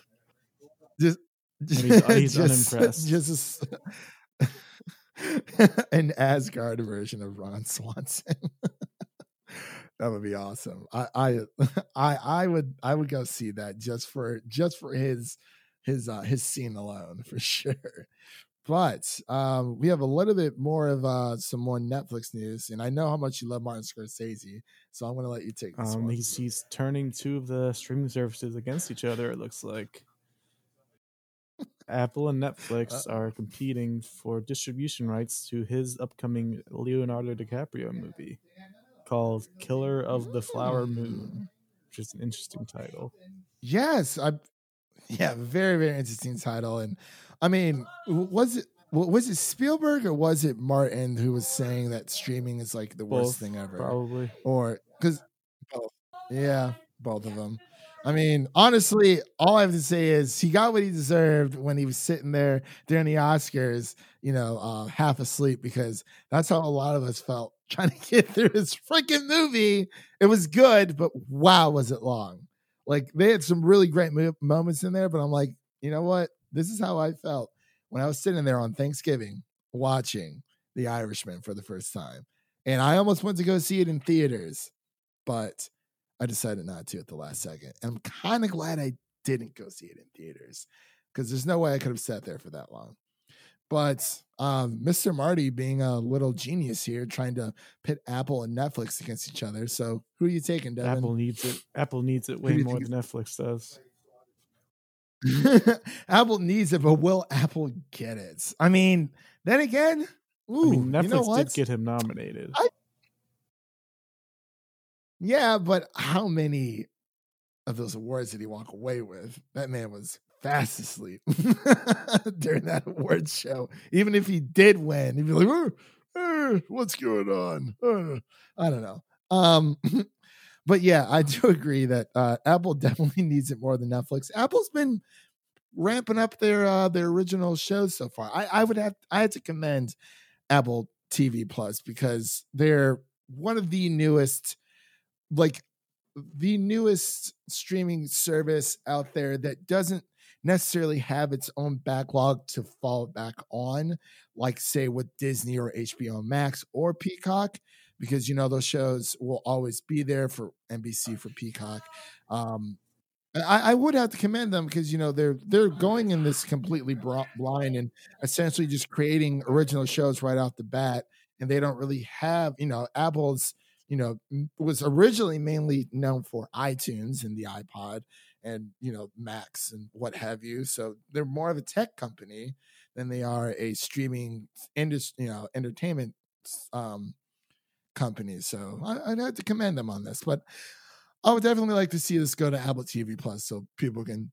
Just, and he's, he's just, unimpressed. Just a, an Asgard version of Ron Swanson. That would be awesome. I, I, I, I would. I would go see that just for just for his his uh, his scene alone for sure. But um, we have a little bit more of uh, some more Netflix news, and I know how much you love Martin Scorsese, so I'm going to let you take this um, one. He's, he's turning two of the streaming services against each other, it looks like. Apple and Netflix uh, are competing for distribution rights to his upcoming Leonardo DiCaprio movie called Killer of the Flower Moon, which is an interesting title. Yes, I... Yeah, very, very interesting title. And I mean, was it was it Spielberg or was it Martin who was saying that streaming is like the both, worst thing ever? Probably. Or because, yeah, both of them. I mean, honestly, all I have to say is he got what he deserved when he was sitting there during the Oscars, you know, uh, half asleep, because that's how a lot of us felt trying to get through this freaking movie. It was good, but wow, was it long. Like, they had some really great mo- moments in there, but I'm like, you know what? This is how I felt when I was sitting there on Thanksgiving watching The Irishman for the first time. And I almost went to go see it in theaters, but I decided not to at the last second. And I'm kind of glad I didn't go see it in theaters, because there's no way I could have sat there for that long. But um, Mister Marty being a little genius here, trying to pit Apple and Netflix against each other. So who are you taking, Devin? Apple needs it. Apple needs it way more than Netflix does. Apple needs it, but will Apple get it? I mean, then again, ooh, I mean, Netflix you know what? did get him nominated. I... Yeah, but how many of those awards did he walk away with? That man was fast asleep during that award show. Even if he did win, he'd be like, oh, oh, what's going on? Oh. I don't know. Um, but yeah, I do agree that uh, Apple definitely needs it more than Netflix. Apple's been ramping up their uh, their original shows so far. I, I would have I had to commend Apple T V Plus, because they're one of the newest, like the newest streaming service out there that doesn't necessarily have its own backlog to fall back on, like say with Disney or H B O Max or Peacock, because you know those shows will always be there for N B C, for Peacock. Um, I, I would have to commend them, because you know they're they're going in this completely blind and essentially just creating original shows right off the bat, and they don't really have, you know, Apple's, you know, was originally mainly known for iTunes and the iPod and, you know, Max and what have you. So they're more of a tech company than they are a streaming industry, you know, entertainment um, company. So I, I'd have to commend them on this, but I would definitely like to see this go to Apple T V Plus so people can,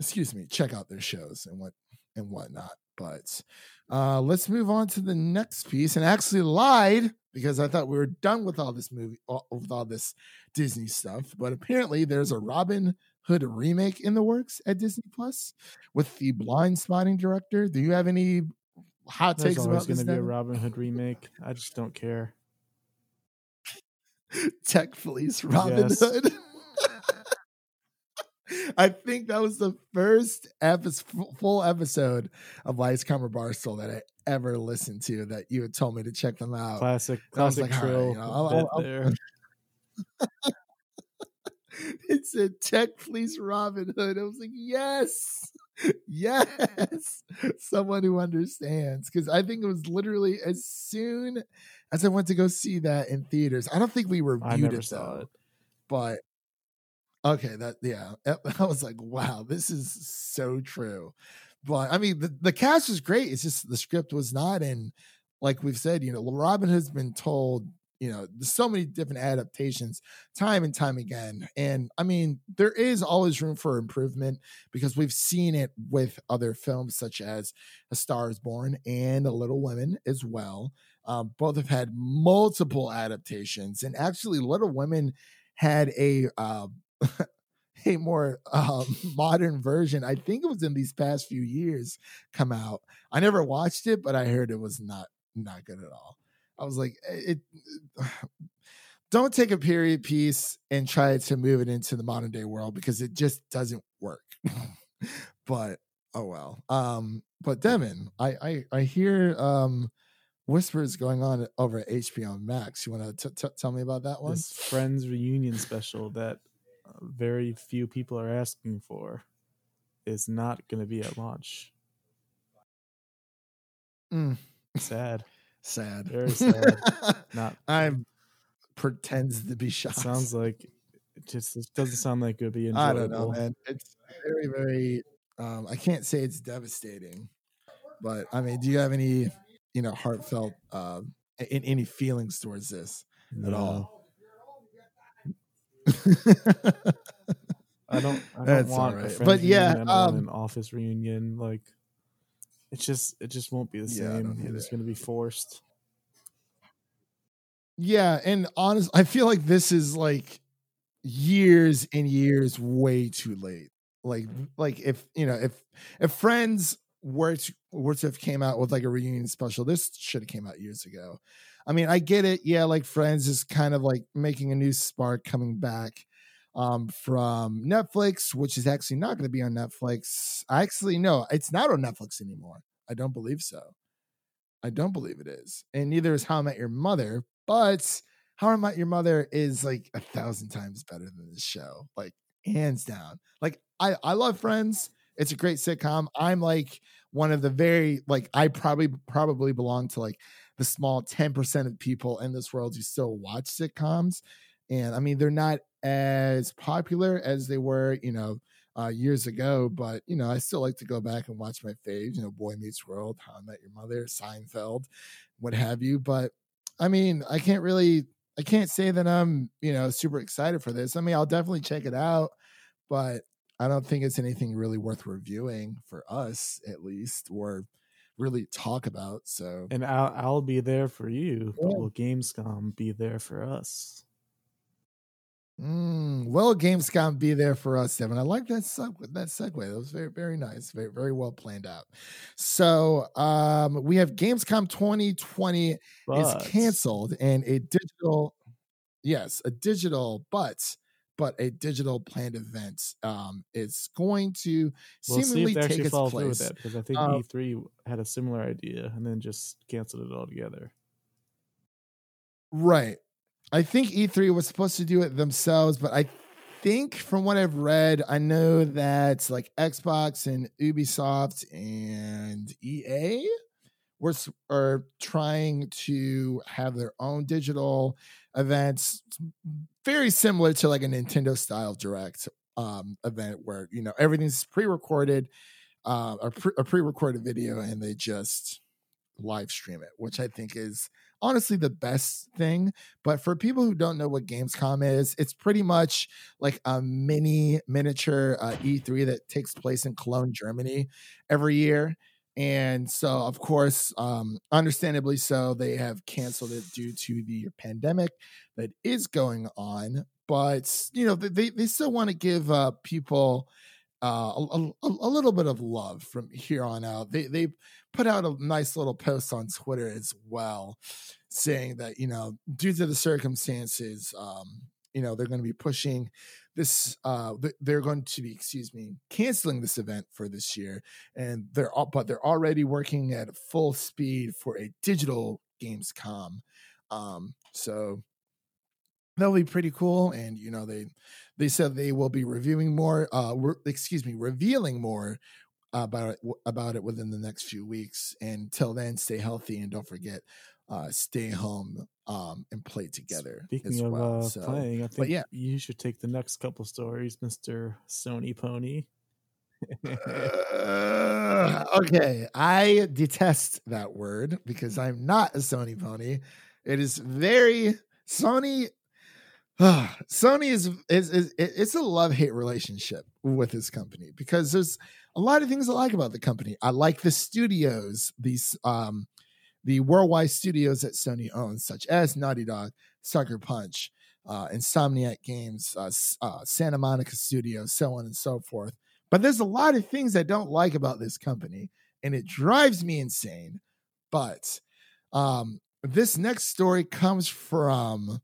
excuse me, check out their shows and what and whatnot. But uh, let's move on to the next piece. And I actually lied, because I thought we were done with all this movie, all, with all this Disney stuff. But apparently there's a Robin Hood remake in the works at Disney Plus with the blind spotting director. Do you have any hot takes about this? There's always going to be a Robin Hood remake. I just don't care. Tech Police Robin yes. Hood. I think that was the first episode, full episode of Lights, Camera, Barstool that I ever listened to, that you had told me to check them out. Classic, classic trail. It said Tech Police Robin Hood. I was like, yes, yes, someone who understands. Because I think it was literally as soon as I went to go see that in theaters. I don't think we reviewed it though, it. but. Okay, that yeah, I was like, wow, this is so true. But I mean, the, the cast was great. It's just the script was not, and like we've said, you know, Robin Hood's been told, you know, there's so many different adaptations time and time again. And I mean, there is always room for improvement because we've seen it with other films such as A Star is Born and Little Women as well. Um, both have had multiple adaptations, and actually Little Women had a, uh, a more um, modern version. I think it was in these past few years come out. I never watched it, but I heard it was not, not good at all. I was like, it, it don't take a period piece and try to move it into the modern day world because it just doesn't work. But, oh, well, um, but Devin, I, I, I hear, um, whispers going on over at H B O Max. You want to t- t- tell me about that one? This Friends reunion special that uh, very few people are asking for is not going to be at launch. Mm. Sad. Sad. Very sad. Not. I pretends to be shocked. Sounds like it just it doesn't sound like it would be enjoyable. I don't know, man. It's very, very. Um, I can't say it's devastating, but I mean, do you have any? You know, heartfelt uh, in any feelings towards this no. at all. I don't. I don't That's want. Right. But yeah, um, an office reunion, like it's just, it just won't be the same. Yeah, it's going to be forced. Yeah, and honestly, I feel like this is like years and years way too late. Like, like if you know, if if Friends were to, were to have came out with like a reunion special, this should have came out years ago. I mean, I get it. Yeah. Like Friends is kind of like making a new spark coming back um, from Netflix, which is actually not going to be on Netflix. I actually, no, it's not on Netflix anymore. I don't believe so. I don't believe it is. And neither is How I Met Your Mother, but How I Met Your Mother is like a thousand times better than this show. Like hands down. Like I, I love Friends. It's a great sitcom. I'm like one of the very, like, I probably probably belong to like the small ten percent of people in this world who still watch sitcoms. And I mean, they're not as popular as they were, you know, uh, years ago, but you know, I still like to go back and watch my faves, you know, Boy Meets World, How I Met Your Mother, Seinfeld, what have you. But I mean, I can't really, I can't say that I'm, you know, super excited for this. I mean, I'll definitely check it out, but I don't think it's anything really worth reviewing for us, at least, or really talk about. So, and I'll, I'll be there for you, but yeah. Will Gamescom be there for us? Mm, will Gamescom be there for us, Devin? I like that segue. That segue. That was very, very nice. Very, very well planned out. So, um, we have Gamescom twenty twenty but. is canceled, and a digital, yes, a digital, but. But a digital planned event um, is going to we'll seemingly take its place. That, because I think um, E three had a similar idea and then just canceled it altogether. Right. I think E three was supposed to do it themselves, but I think from what I've read, I know that like Xbox and Ubisoft and E A were are trying to have their own digital events, very similar to like a Nintendo style direct um, event where, you know, everything's pre-recorded, uh, a, pre- a pre-recorded video, and they just live stream it, which I think is honestly the best thing. But for people who don't know what Gamescom is, it's pretty much like a mini miniature uh, E three that takes place in Cologne, Germany every year. And so, of course, um, understandably so, they have canceled it due to the pandemic that is going on. But, you know, they, they still want to give uh, people uh, a, a, a little bit of love from here on out. They they put out a nice little post on Twitter as well, saying that, you know, due to the circumstances, um, you know, they're going to be pushing this, uh, they're going to be, excuse me, canceling this event for this year. And they're all, but they're already working at full speed for a digital Gamescom. Um, so that'll be pretty cool. And, you know, they, they said they will be reviewing more, uh, re- excuse me, revealing more about it, about it within the next few weeks. And till then, stay healthy and don't forget, uh, stay home um, and play together. Speaking as well. Of uh, so, playing, I think yeah. you should take the next couple stories, Mister Sony Pony. uh, okay, I detest that word because I'm not a Sony Pony. It is very, Sony, uh, Sony is, is, is it's a love-hate relationship with this company, because there's a lot of things I like about the company. I like the studios, these um, the worldwide studios that Sony owns, such as Naughty Dog, Sucker Punch, uh, Insomniac Games, uh, uh, Santa Monica Studios, so on and so forth. But there's a lot of things I don't like about this company, and it drives me insane. But um, this next story comes from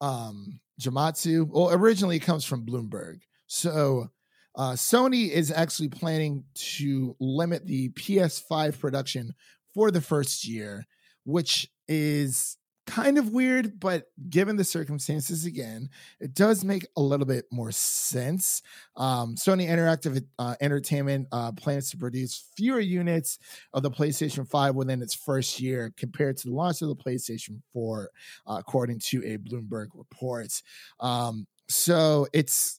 um, Gematsu. Well, originally it comes from Bloomberg. So uh, Sony is actually planning to limit the P S five production for the first year, which is kind of weird, but given the circumstances, again, it does make a little bit more sense. Um, Sony Interactive uh, Entertainment uh, plans to produce fewer units of the PlayStation five within its first year compared to the launch of the PlayStation four, uh, according to a Bloomberg report. Um, so it's,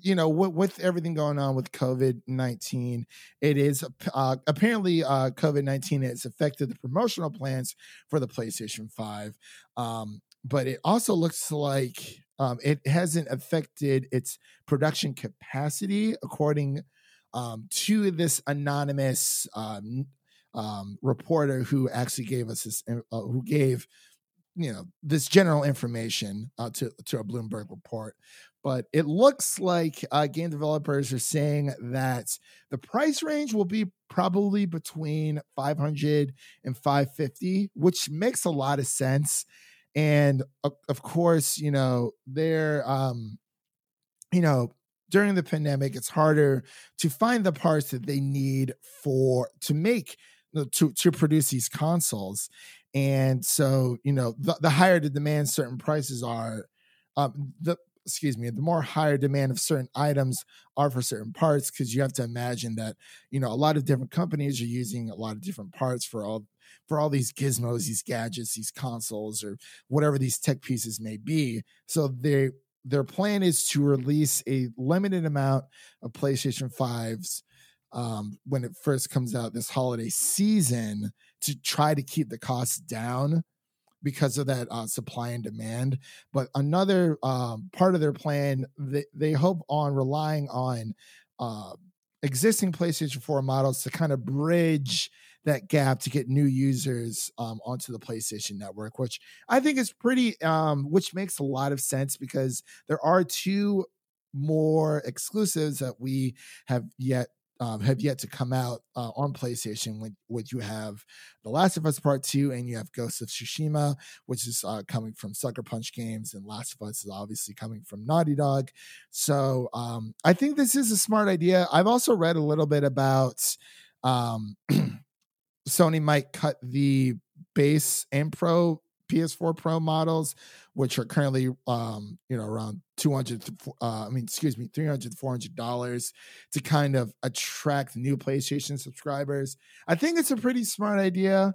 you know, with, with everything going on with COVID nineteen, it is uh, apparently uh, COVID nineteen has affected the promotional plans for the PlayStation five. Um, but it also looks like um, it hasn't affected its production capacity, according um, to this anonymous um, um, reporter who actually gave us this, uh, who gave, you know, this general information uh, to, to a Bloomberg report. But it looks like uh, game developers are saying that the price range will be probably between five hundred and five fifty, which makes a lot of sense. And of, of course, you know, they're, um, you know, during the pandemic, it's harder to find the parts that they need for to make to to produce these consoles. And so, you know, the, the higher the demand certain prices are, um, the excuse me, the more higher demand of certain items are for certain parts, because you have to imagine that, you know, a lot of different companies are using a lot of different parts for all for all these gizmos, these gadgets, these consoles, or whatever these tech pieces may be. So they, their plan is to release a limited amount of PlayStation fives um, when it first comes out this holiday season, to try to keep the costs down because of that uh, supply and demand. But another um, part of their plan, they, they hope on relying on uh, existing PlayStation four models to kind of bridge that gap to get new users um, onto the PlayStation Network, which I think is pretty, um, which makes a lot of sense, because there are two more exclusives that we have yet Um, have yet to come out uh, on PlayStation. When, when you have The Last of Us Part Two, and you have Ghost of Tsushima, which is uh, coming from Sucker Punch Games, and Last of Us is obviously coming from Naughty Dog. So um, I think this is a smart idea. I've also read a little bit about um, Sony might cut the base and Pro P S four Pro models, which are currently, um, you know, around two hundred, uh, I mean, excuse me, three hundred, four hundred dollars, to kind of attract new PlayStation subscribers. I think it's a pretty smart idea.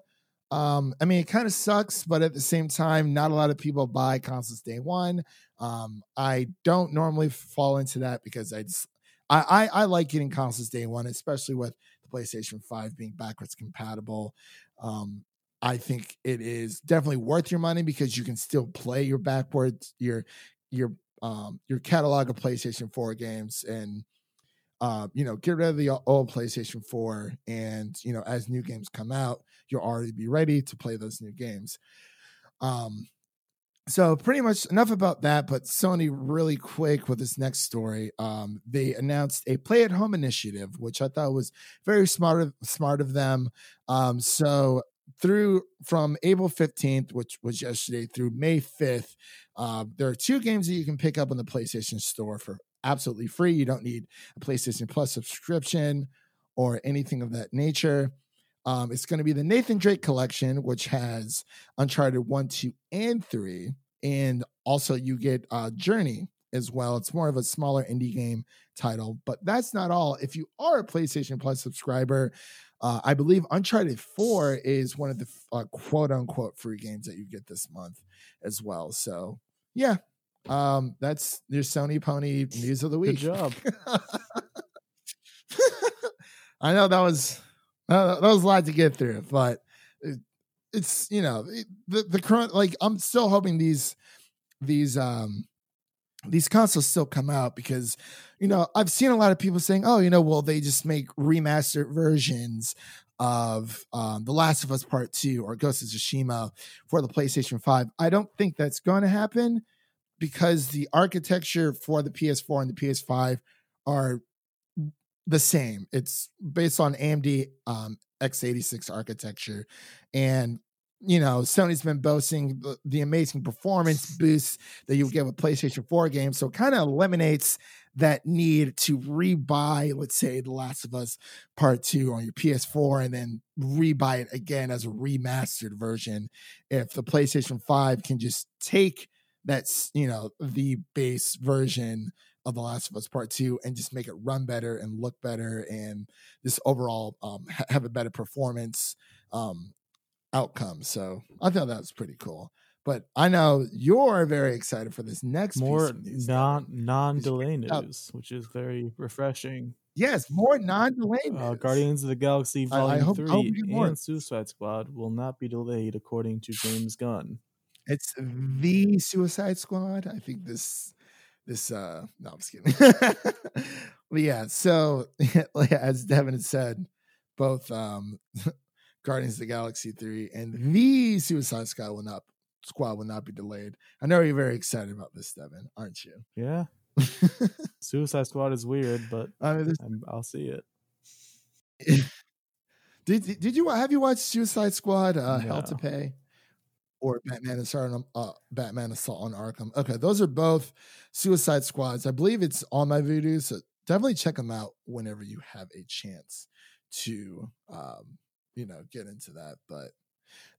Um, I mean, it kind of sucks, but at the same time, not a lot of people buy consoles day one. Um, I don't normally fall into that, because I just, I, I, I like getting consoles day one, especially with the PlayStation five being backwards compatible. Um, I think it is definitely worth your money, because you can still play your backwards, your, your, um, your catalog of PlayStation four games, and, uh, you know, get rid of the old PlayStation four. And, you know, as new games come out, you'll already be ready to play those new games. Um, So pretty much enough about that, but Sony really quick with this next story. Um, they announced a play-at-home initiative, which I thought was very smart of, smart of them. Um, so Through from April fifteenth, which was yesterday, through May fifth, uh, there are two games that you can pick up on the PlayStation Store for absolutely free. You don't need a PlayStation Plus subscription or anything of that nature. Um, it's going to be the Nathan Drake collection, which has Uncharted one, two, and three. And also you get uh, Journey as well. It's more of a smaller indie game title, but that's not all. If you are a PlayStation Plus subscriber, Uh, I believe Uncharted four is one of the uh, quote-unquote free games that you get this month as well. So, yeah, um, that's your Sony Pony News of the Week. Good job. I know that was uh, that was a lot to get through, but it's, you know, the, the current, like, I'm still hoping these, these, um, these consoles still come out because, you know, I've seen a lot of people saying, oh, you know, well, they just make remastered versions of um, The Last of Us Part Two or Ghost of Tsushima for the PlayStation five. I don't think that's going to happen because the architecture for the P S four and the P S five are the same. It's based on A M D um, x eighty-six architecture. And, you know, Sony's been boasting the, the amazing performance boost that you get with PlayStation four games. So it kind of eliminates that need to rebuy, let's say, The Last of Us Part Two on your P S four and then rebuy it again as a remastered version. If the PlayStation five can just take that, you know, the base version of The Last of Us Part Two and just make it run better and look better and just overall um, ha- have a better performance um, outcome. So I thought that was pretty cool. But I know you're very excited for this next more piece of news. More non-delay news, which is very refreshing. Yes, more non-delay news. Uh, Guardians of the Galaxy Volume I, I hope, three I hope and more. Suicide Squad will not be delayed, according to James Gunn. It's the Suicide Squad. I think this... This, uh, no, I'm just kidding. But yeah, so as Devin had said, both um, Guardians of the Galaxy three and the Suicide Squad will not squad will not be delayed. I know you're very excited about this, Devin, aren't you? Yeah. Suicide Squad is weird, but I mean, I'm, I'll see it. did did you have you watched Suicide Squad? Uh, no. Hell to Pay. Or Batman Assault on uh, Batman Assault on Arkham. Okay, those are both Suicide Squads. I believe it's on my Vudu, so definitely check them out whenever you have a chance to, um, you know, get into that. But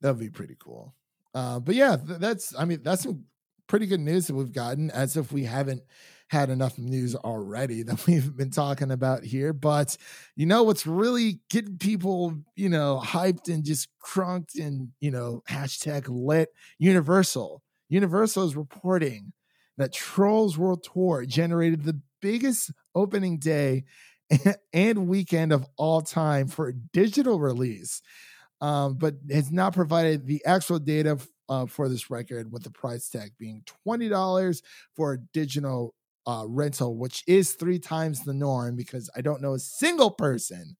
that would be pretty cool. Uh, but yeah, th- that's I mean that's some pretty good news that we've gotten. As if we haven't had enough news already that we've been talking about here. But you know what's really getting people, you know, hyped and just crunked and, you know, hashtag lit? Universal. Universal is reporting that Trolls World Tour generated the biggest opening day and weekend of all time for a digital release, um, but has not provided the actual data uh, for this record, with the price tag being twenty dollars for a digital Uh, rental, which is three times the norm, because I don't know a single person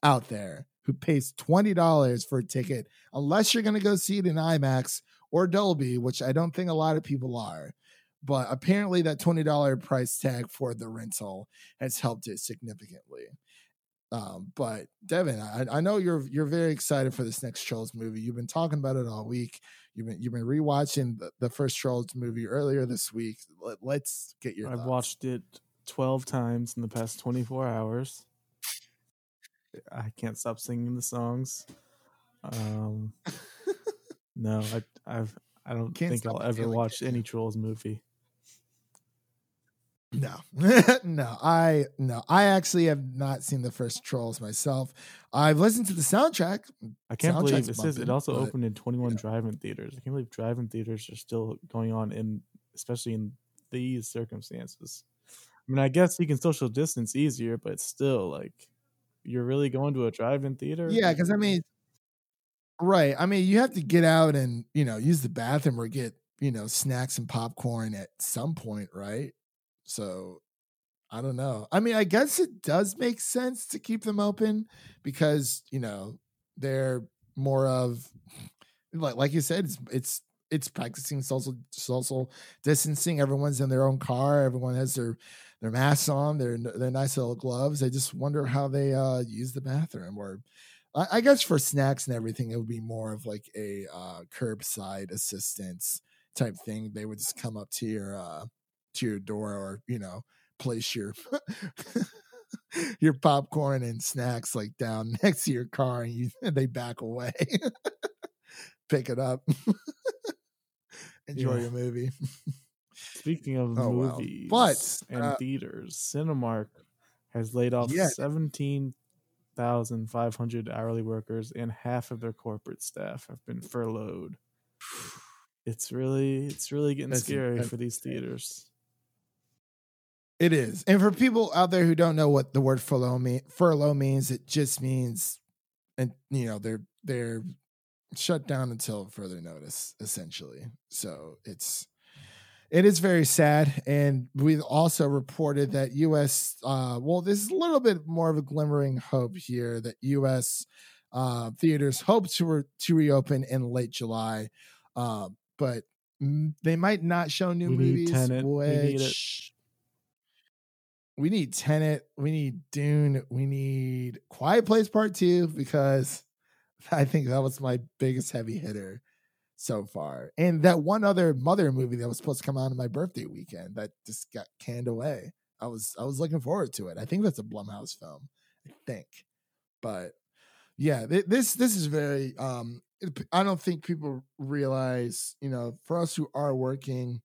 out there who pays twenty dollars for a ticket unless you're going to go see it in IMAX or Dolby, which I don't think a lot of people are. But apparently that twenty dollars price tag for the rental has helped it significantly. Um, but Devin, I, I know you're you're very excited for this next Trolls movie. You've been talking about it all week. You've been you've been rewatching the, the first Trolls movie earlier this week. Let, let's get your. I've thoughts. watched it twelve times in the past twenty-four hours. I can't stop singing the songs. Um, no, I I've I don't can't think I'll ever watch it. any Trolls movie. No, no, I no, I actually have not seen the first Trolls myself. I've listened to the soundtrack. I can't Soundtrack's believe it bumping, says it also but, opened in twenty-one yeah. drive-in theaters. I can't believe drive-in theaters are still going on, in especially in these circumstances. I mean, I guess you can social distance easier, but still, like, you're really going to a drive-in theater? Yeah, because I mean, right? I mean, you have to get out and, you know, use the bathroom or get, you know, snacks and popcorn at some point, right? So I don't know. I mean, I guess it does make sense to keep them open because, you know, they're more of, like, like you said, it's, it's, it's practicing social, social distancing. Everyone's in their own car. Everyone has their, their masks on, their, their nice little gloves. I just wonder how they uh, use the bathroom, or I, I guess for snacks and everything, it would be more of like a uh, curbside assistance type thing. They would just come up to your, uh, to your door, or, you know, place your your popcorn and snacks like down next to your car, and you and they back away, pick it up, enjoy yeah. your movie. Speaking of oh, movies wow. but, and uh, theaters, Cinemark has laid off yeah. seventeen thousand five hundred hourly workers, and half of their corporate staff have been furloughed. It's really it's really getting That's scary incredible. for these theaters. It is. And for people out there who don't know what the word furlough mean, furlough means, it just means, and you know, they're they're shut down until further notice, essentially. So it's it is very sad. And we also reported that U S Uh, well, there's a little bit more of a glimmering hope here that U S Uh, theaters hope to re- to reopen in late July, uh, but m- they might not show new we movies. Need Tenet. Which we need, we need Tenet. We need Dune. We need Quiet Place Part Two, because I think that was my biggest heavy hitter so far. And that one other Mother movie that was supposed to come out on my birthday weekend that just got canned away. I was I was looking forward to it. I think that's a Blumhouse film. I think, but. Yeah, this this is very, um, I don't think people realize, you know, for us who are working,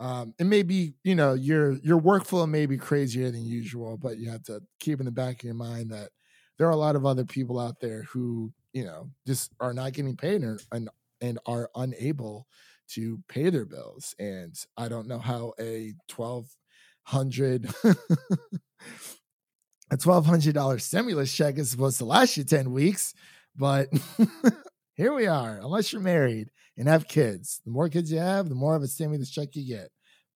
um, it may be, you know, your your workflow may be crazier than usual, but you have to keep in the back of your mind that there are a lot of other people out there who, you know, just are not getting paid and and, and are unable to pay their bills. And I don't know how a twelve hundred a twelve hundred dollars stimulus check is supposed to last you ten weeks, but here we are. Unless you're married and have kids, the more kids you have, the more of a stimulus check you get.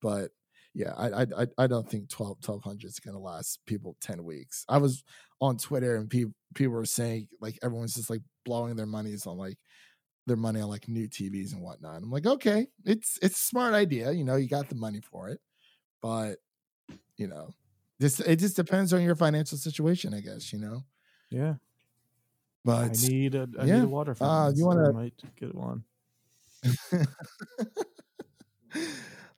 But yeah, I I I don't think twelve hundred is going to last people ten weeks. I was on Twitter and people people were saying, like, everyone's just like blowing their monies on like their money on like new T Vs and whatnot. I'm like, okay, it's it's a smart idea, you know, you got the money for it, but you know. This, it just depends on your financial situation, I guess, you know? Yeah. But I need a, I yeah. need a water fountain. Uh, you so wanna... I might get one.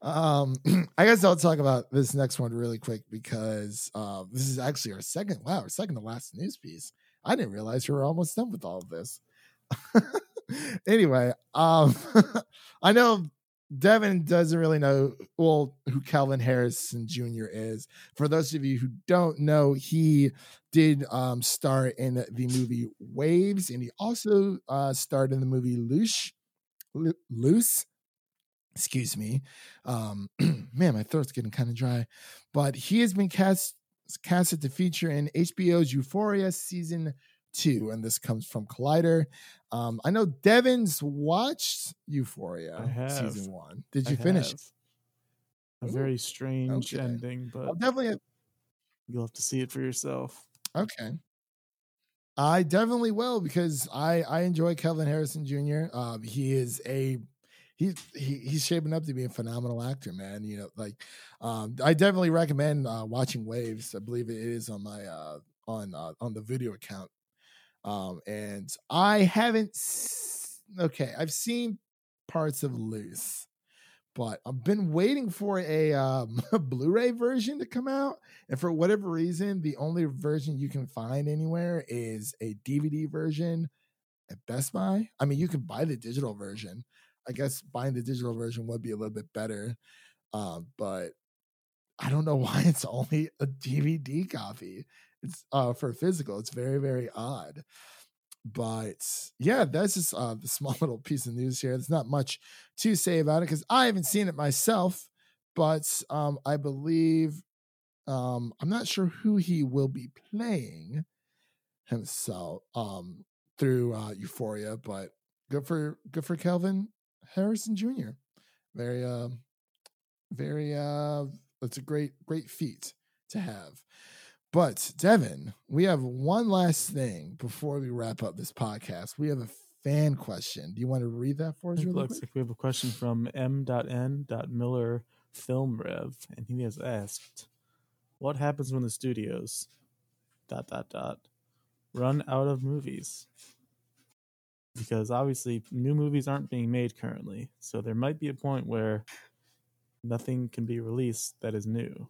um, I guess I'll talk about this next one really quick, because uh, this is actually our second, wow, our second to last news piece. I didn't realize we were almost done with all of this. Anyway, um, I know Devin doesn't really know well who Calvin Harrison Junior is. For those of you who don't know, he did um, star in the movie Waves, and he also uh, starred in the movie Loose. Loose, excuse me. Um, man, my throat's getting kind of dry. But he has been cast casted to feature in H B O's Euphoria season two, and this comes from Collider. Um, I know Devin's watched Euphoria season one. Did you I finish? Have. A Ooh, very strange okay. ending, but I'll definitely have... you'll have to see it for yourself. Okay, I definitely will, because I I enjoy Calvin Harrison Junior Um, he is a He's he, he's shaping up to be a phenomenal actor, man. You know, like um, I definitely recommend uh, watching Waves. I believe it is on my uh, on uh, on the video account. Um, and I haven't, s- okay, I've seen parts of Loose, but I've been waiting for a, um, a Blu-ray version to come out. And for whatever reason, the only version you can find anywhere is a D V D version at Best Buy. I mean, you can buy the digital version. I guess buying the digital version would be a little bit better. Um, but I don't know why it's only a D V D copy. It's uh for physical. It's very, very odd. But yeah, that's just uh the small little piece of news here. There's not much to say about it because I haven't seen it myself, but um I believe um I'm not sure who he will be playing himself um through uh Euphoria, but good for good for Calvin Harrison Junior Very uh very uh that's a great, great feat to have. But, Devin, we have one last thing before we wrap up this podcast. We have a fan question. Do you want to read that for us? It looks like we have a question from M N Miller Film Rev, and he has asked, what happens when the studios dot, dot, dot, run out of movies? Because, obviously, new movies aren't being made currently, so there might be a point where nothing can be released that is new.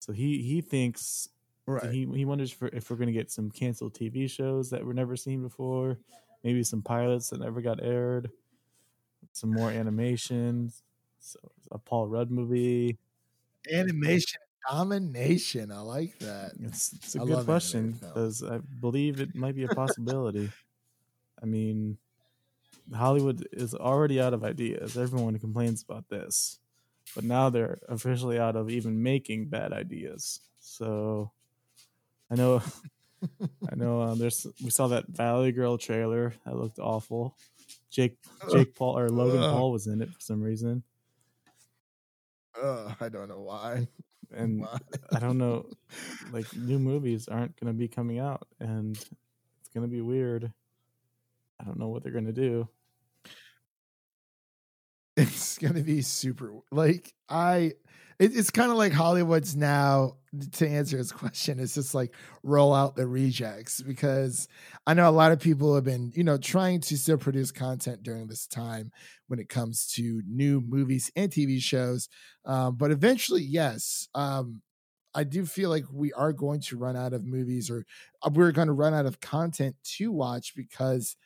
So he, he thinks, right. he, he wonders for, if we're going to get some canceled T V shows that were never seen before, maybe some pilots that never got aired, some more animations, so a Paul Rudd movie. Animation domination. I like that. It's, it's a I good question because I believe it might be a possibility. I mean, Hollywood is already out of ideas. Everyone complains about this. But now they're officially out of even making bad ideas. So I know I know uh, there's we saw that Valley Girl trailer that looked awful. Jake Jake Paul or Logan uh, Paul was in it for some reason. Uh, I don't know why. And why? I don't know, like new movies aren't going to be coming out, and it's going to be weird. I don't know what they're going to do. It's going to be super like I. It, it's kind of like Hollywood's now, to answer his question, it's just like roll out the rejects, because I know a lot of people have been, you know, trying to still produce content during this time when it comes to new movies and T V shows. Um, but eventually, yes, um, I do feel like we are going to run out of movies, or we're going to run out of content to watch because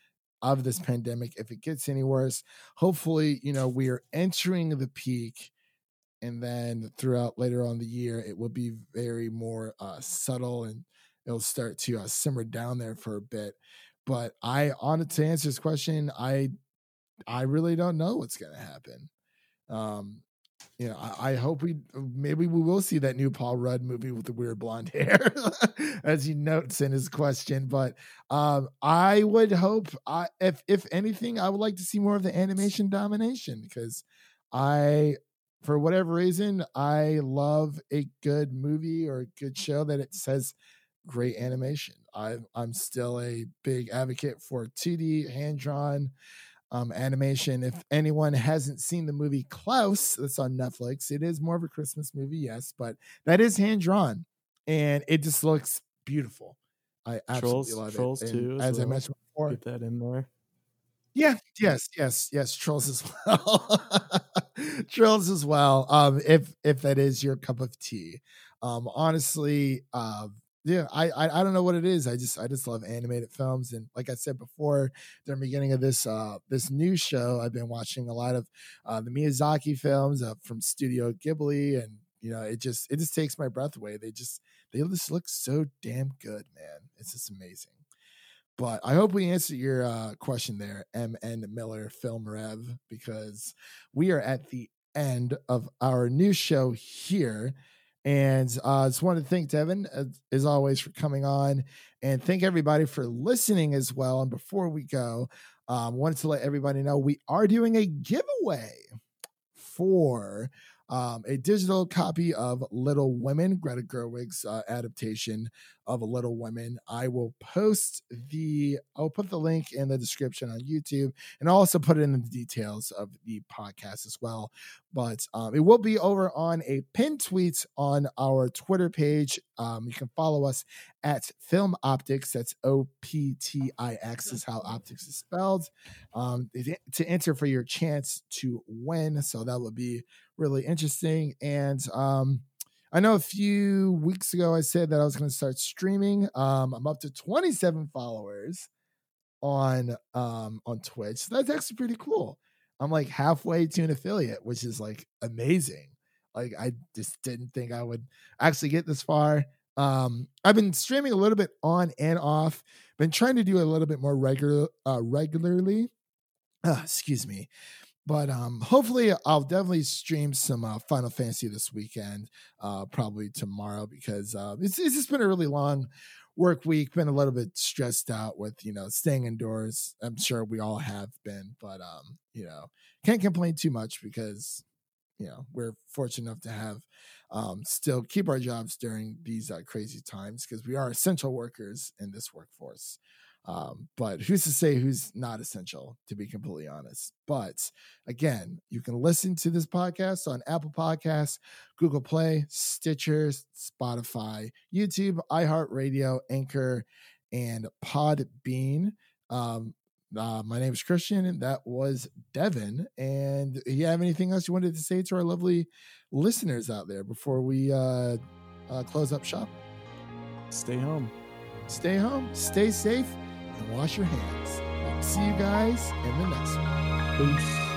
of this pandemic. If it gets any worse, hopefully, you know, we are entering the peak. And then throughout later on the year, it will be very more uh, subtle, and it'll start to uh, simmer down there for a bit. But I, on to answer this question, I, I really don't know what's going to happen. Um, you know, I, I hope we maybe we will see that new Paul Rudd movie with the weird blonde hair, as he notes in his question. But um, I would hope, I, if if anything, I would like to see more of the animation domination, because I. For whatever reason, I love a good movie or a good show that it says great animation. I, I'm still a big advocate for two D hand-drawn um, animation. If anyone hasn't seen the movie Klaus, that's on Netflix, it is more of a Christmas movie, yes, but that is hand-drawn, and it just looks beautiful. I absolutely Trolls, love Trolls it. Too, as well. I mentioned before, get that in there. Yeah, yes, yes, yes, Trolls as well. Trolls as well. Um, if if that is your cup of tea. Um, honestly, um, yeah, I, I I don't know what it is. I just I just love animated films, and like I said before, during the beginning of this uh this new show, I've been watching a lot of uh, the Miyazaki films uh, from Studio Ghibli, and you know, it just it just takes my breath away. They just they just look so damn good, man. It's just amazing. But I hope we answered your uh, question there, M N Miller Film Rev, because we are at the end of our new show here. And I uh, just want to thank Devin, uh, as always, for coming on, and thank everybody for listening as well. And before we go, I um, wanted to let everybody know we are doing a giveaway for Um, a digital copy of Little Women, Greta Gerwig's uh, adaptation of Little Women. I will post the, I'll put the link in the description on YouTube, and I'll also put it in the details of the podcast as well. But um, it will be over on a pinned tweet on our Twitter page. Um, you can follow us at Film Optics. That's O P T I X is how optics is spelled. Um, to enter for your chance to win. So that would be really interesting. And um, I know a few weeks ago I said that I was going to start streaming. Um, I'm up to twenty-seven followers on um, on Twitch. So that's actually pretty cool. I'm like halfway to an affiliate, which is like amazing. Like I just didn't think I would actually get this far. Um, I've been streaming a little bit on and off. Been trying to do a little bit more regular uh, regularly. Uh, excuse me. But um, hopefully I'll definitely stream some uh, Final Fantasy this weekend, uh, probably tomorrow, because uh, it's, it's just been a really long work week. Been a little bit stressed out with, you know, staying indoors. I'm sure we all have been, but, um, you know, can't complain too much because, you know, we're fortunate enough to have um, still keep our jobs during these uh, crazy times, because we are essential workers in this workforce. Um, but who's to say who's not essential, to be completely honest. But again, you can listen to this podcast on Apple Podcasts, Google Play, Stitcher, Spotify, YouTube, iHeartRadio, Anchor, and Podbean. Um, uh, my name is Christian, and that was Devin. And you have anything else you wanted to say to our lovely listeners out there before we uh, uh, close up shop? Stay home. Stay home. Stay safe. Wash your hands. See you guys in the next one. Peace.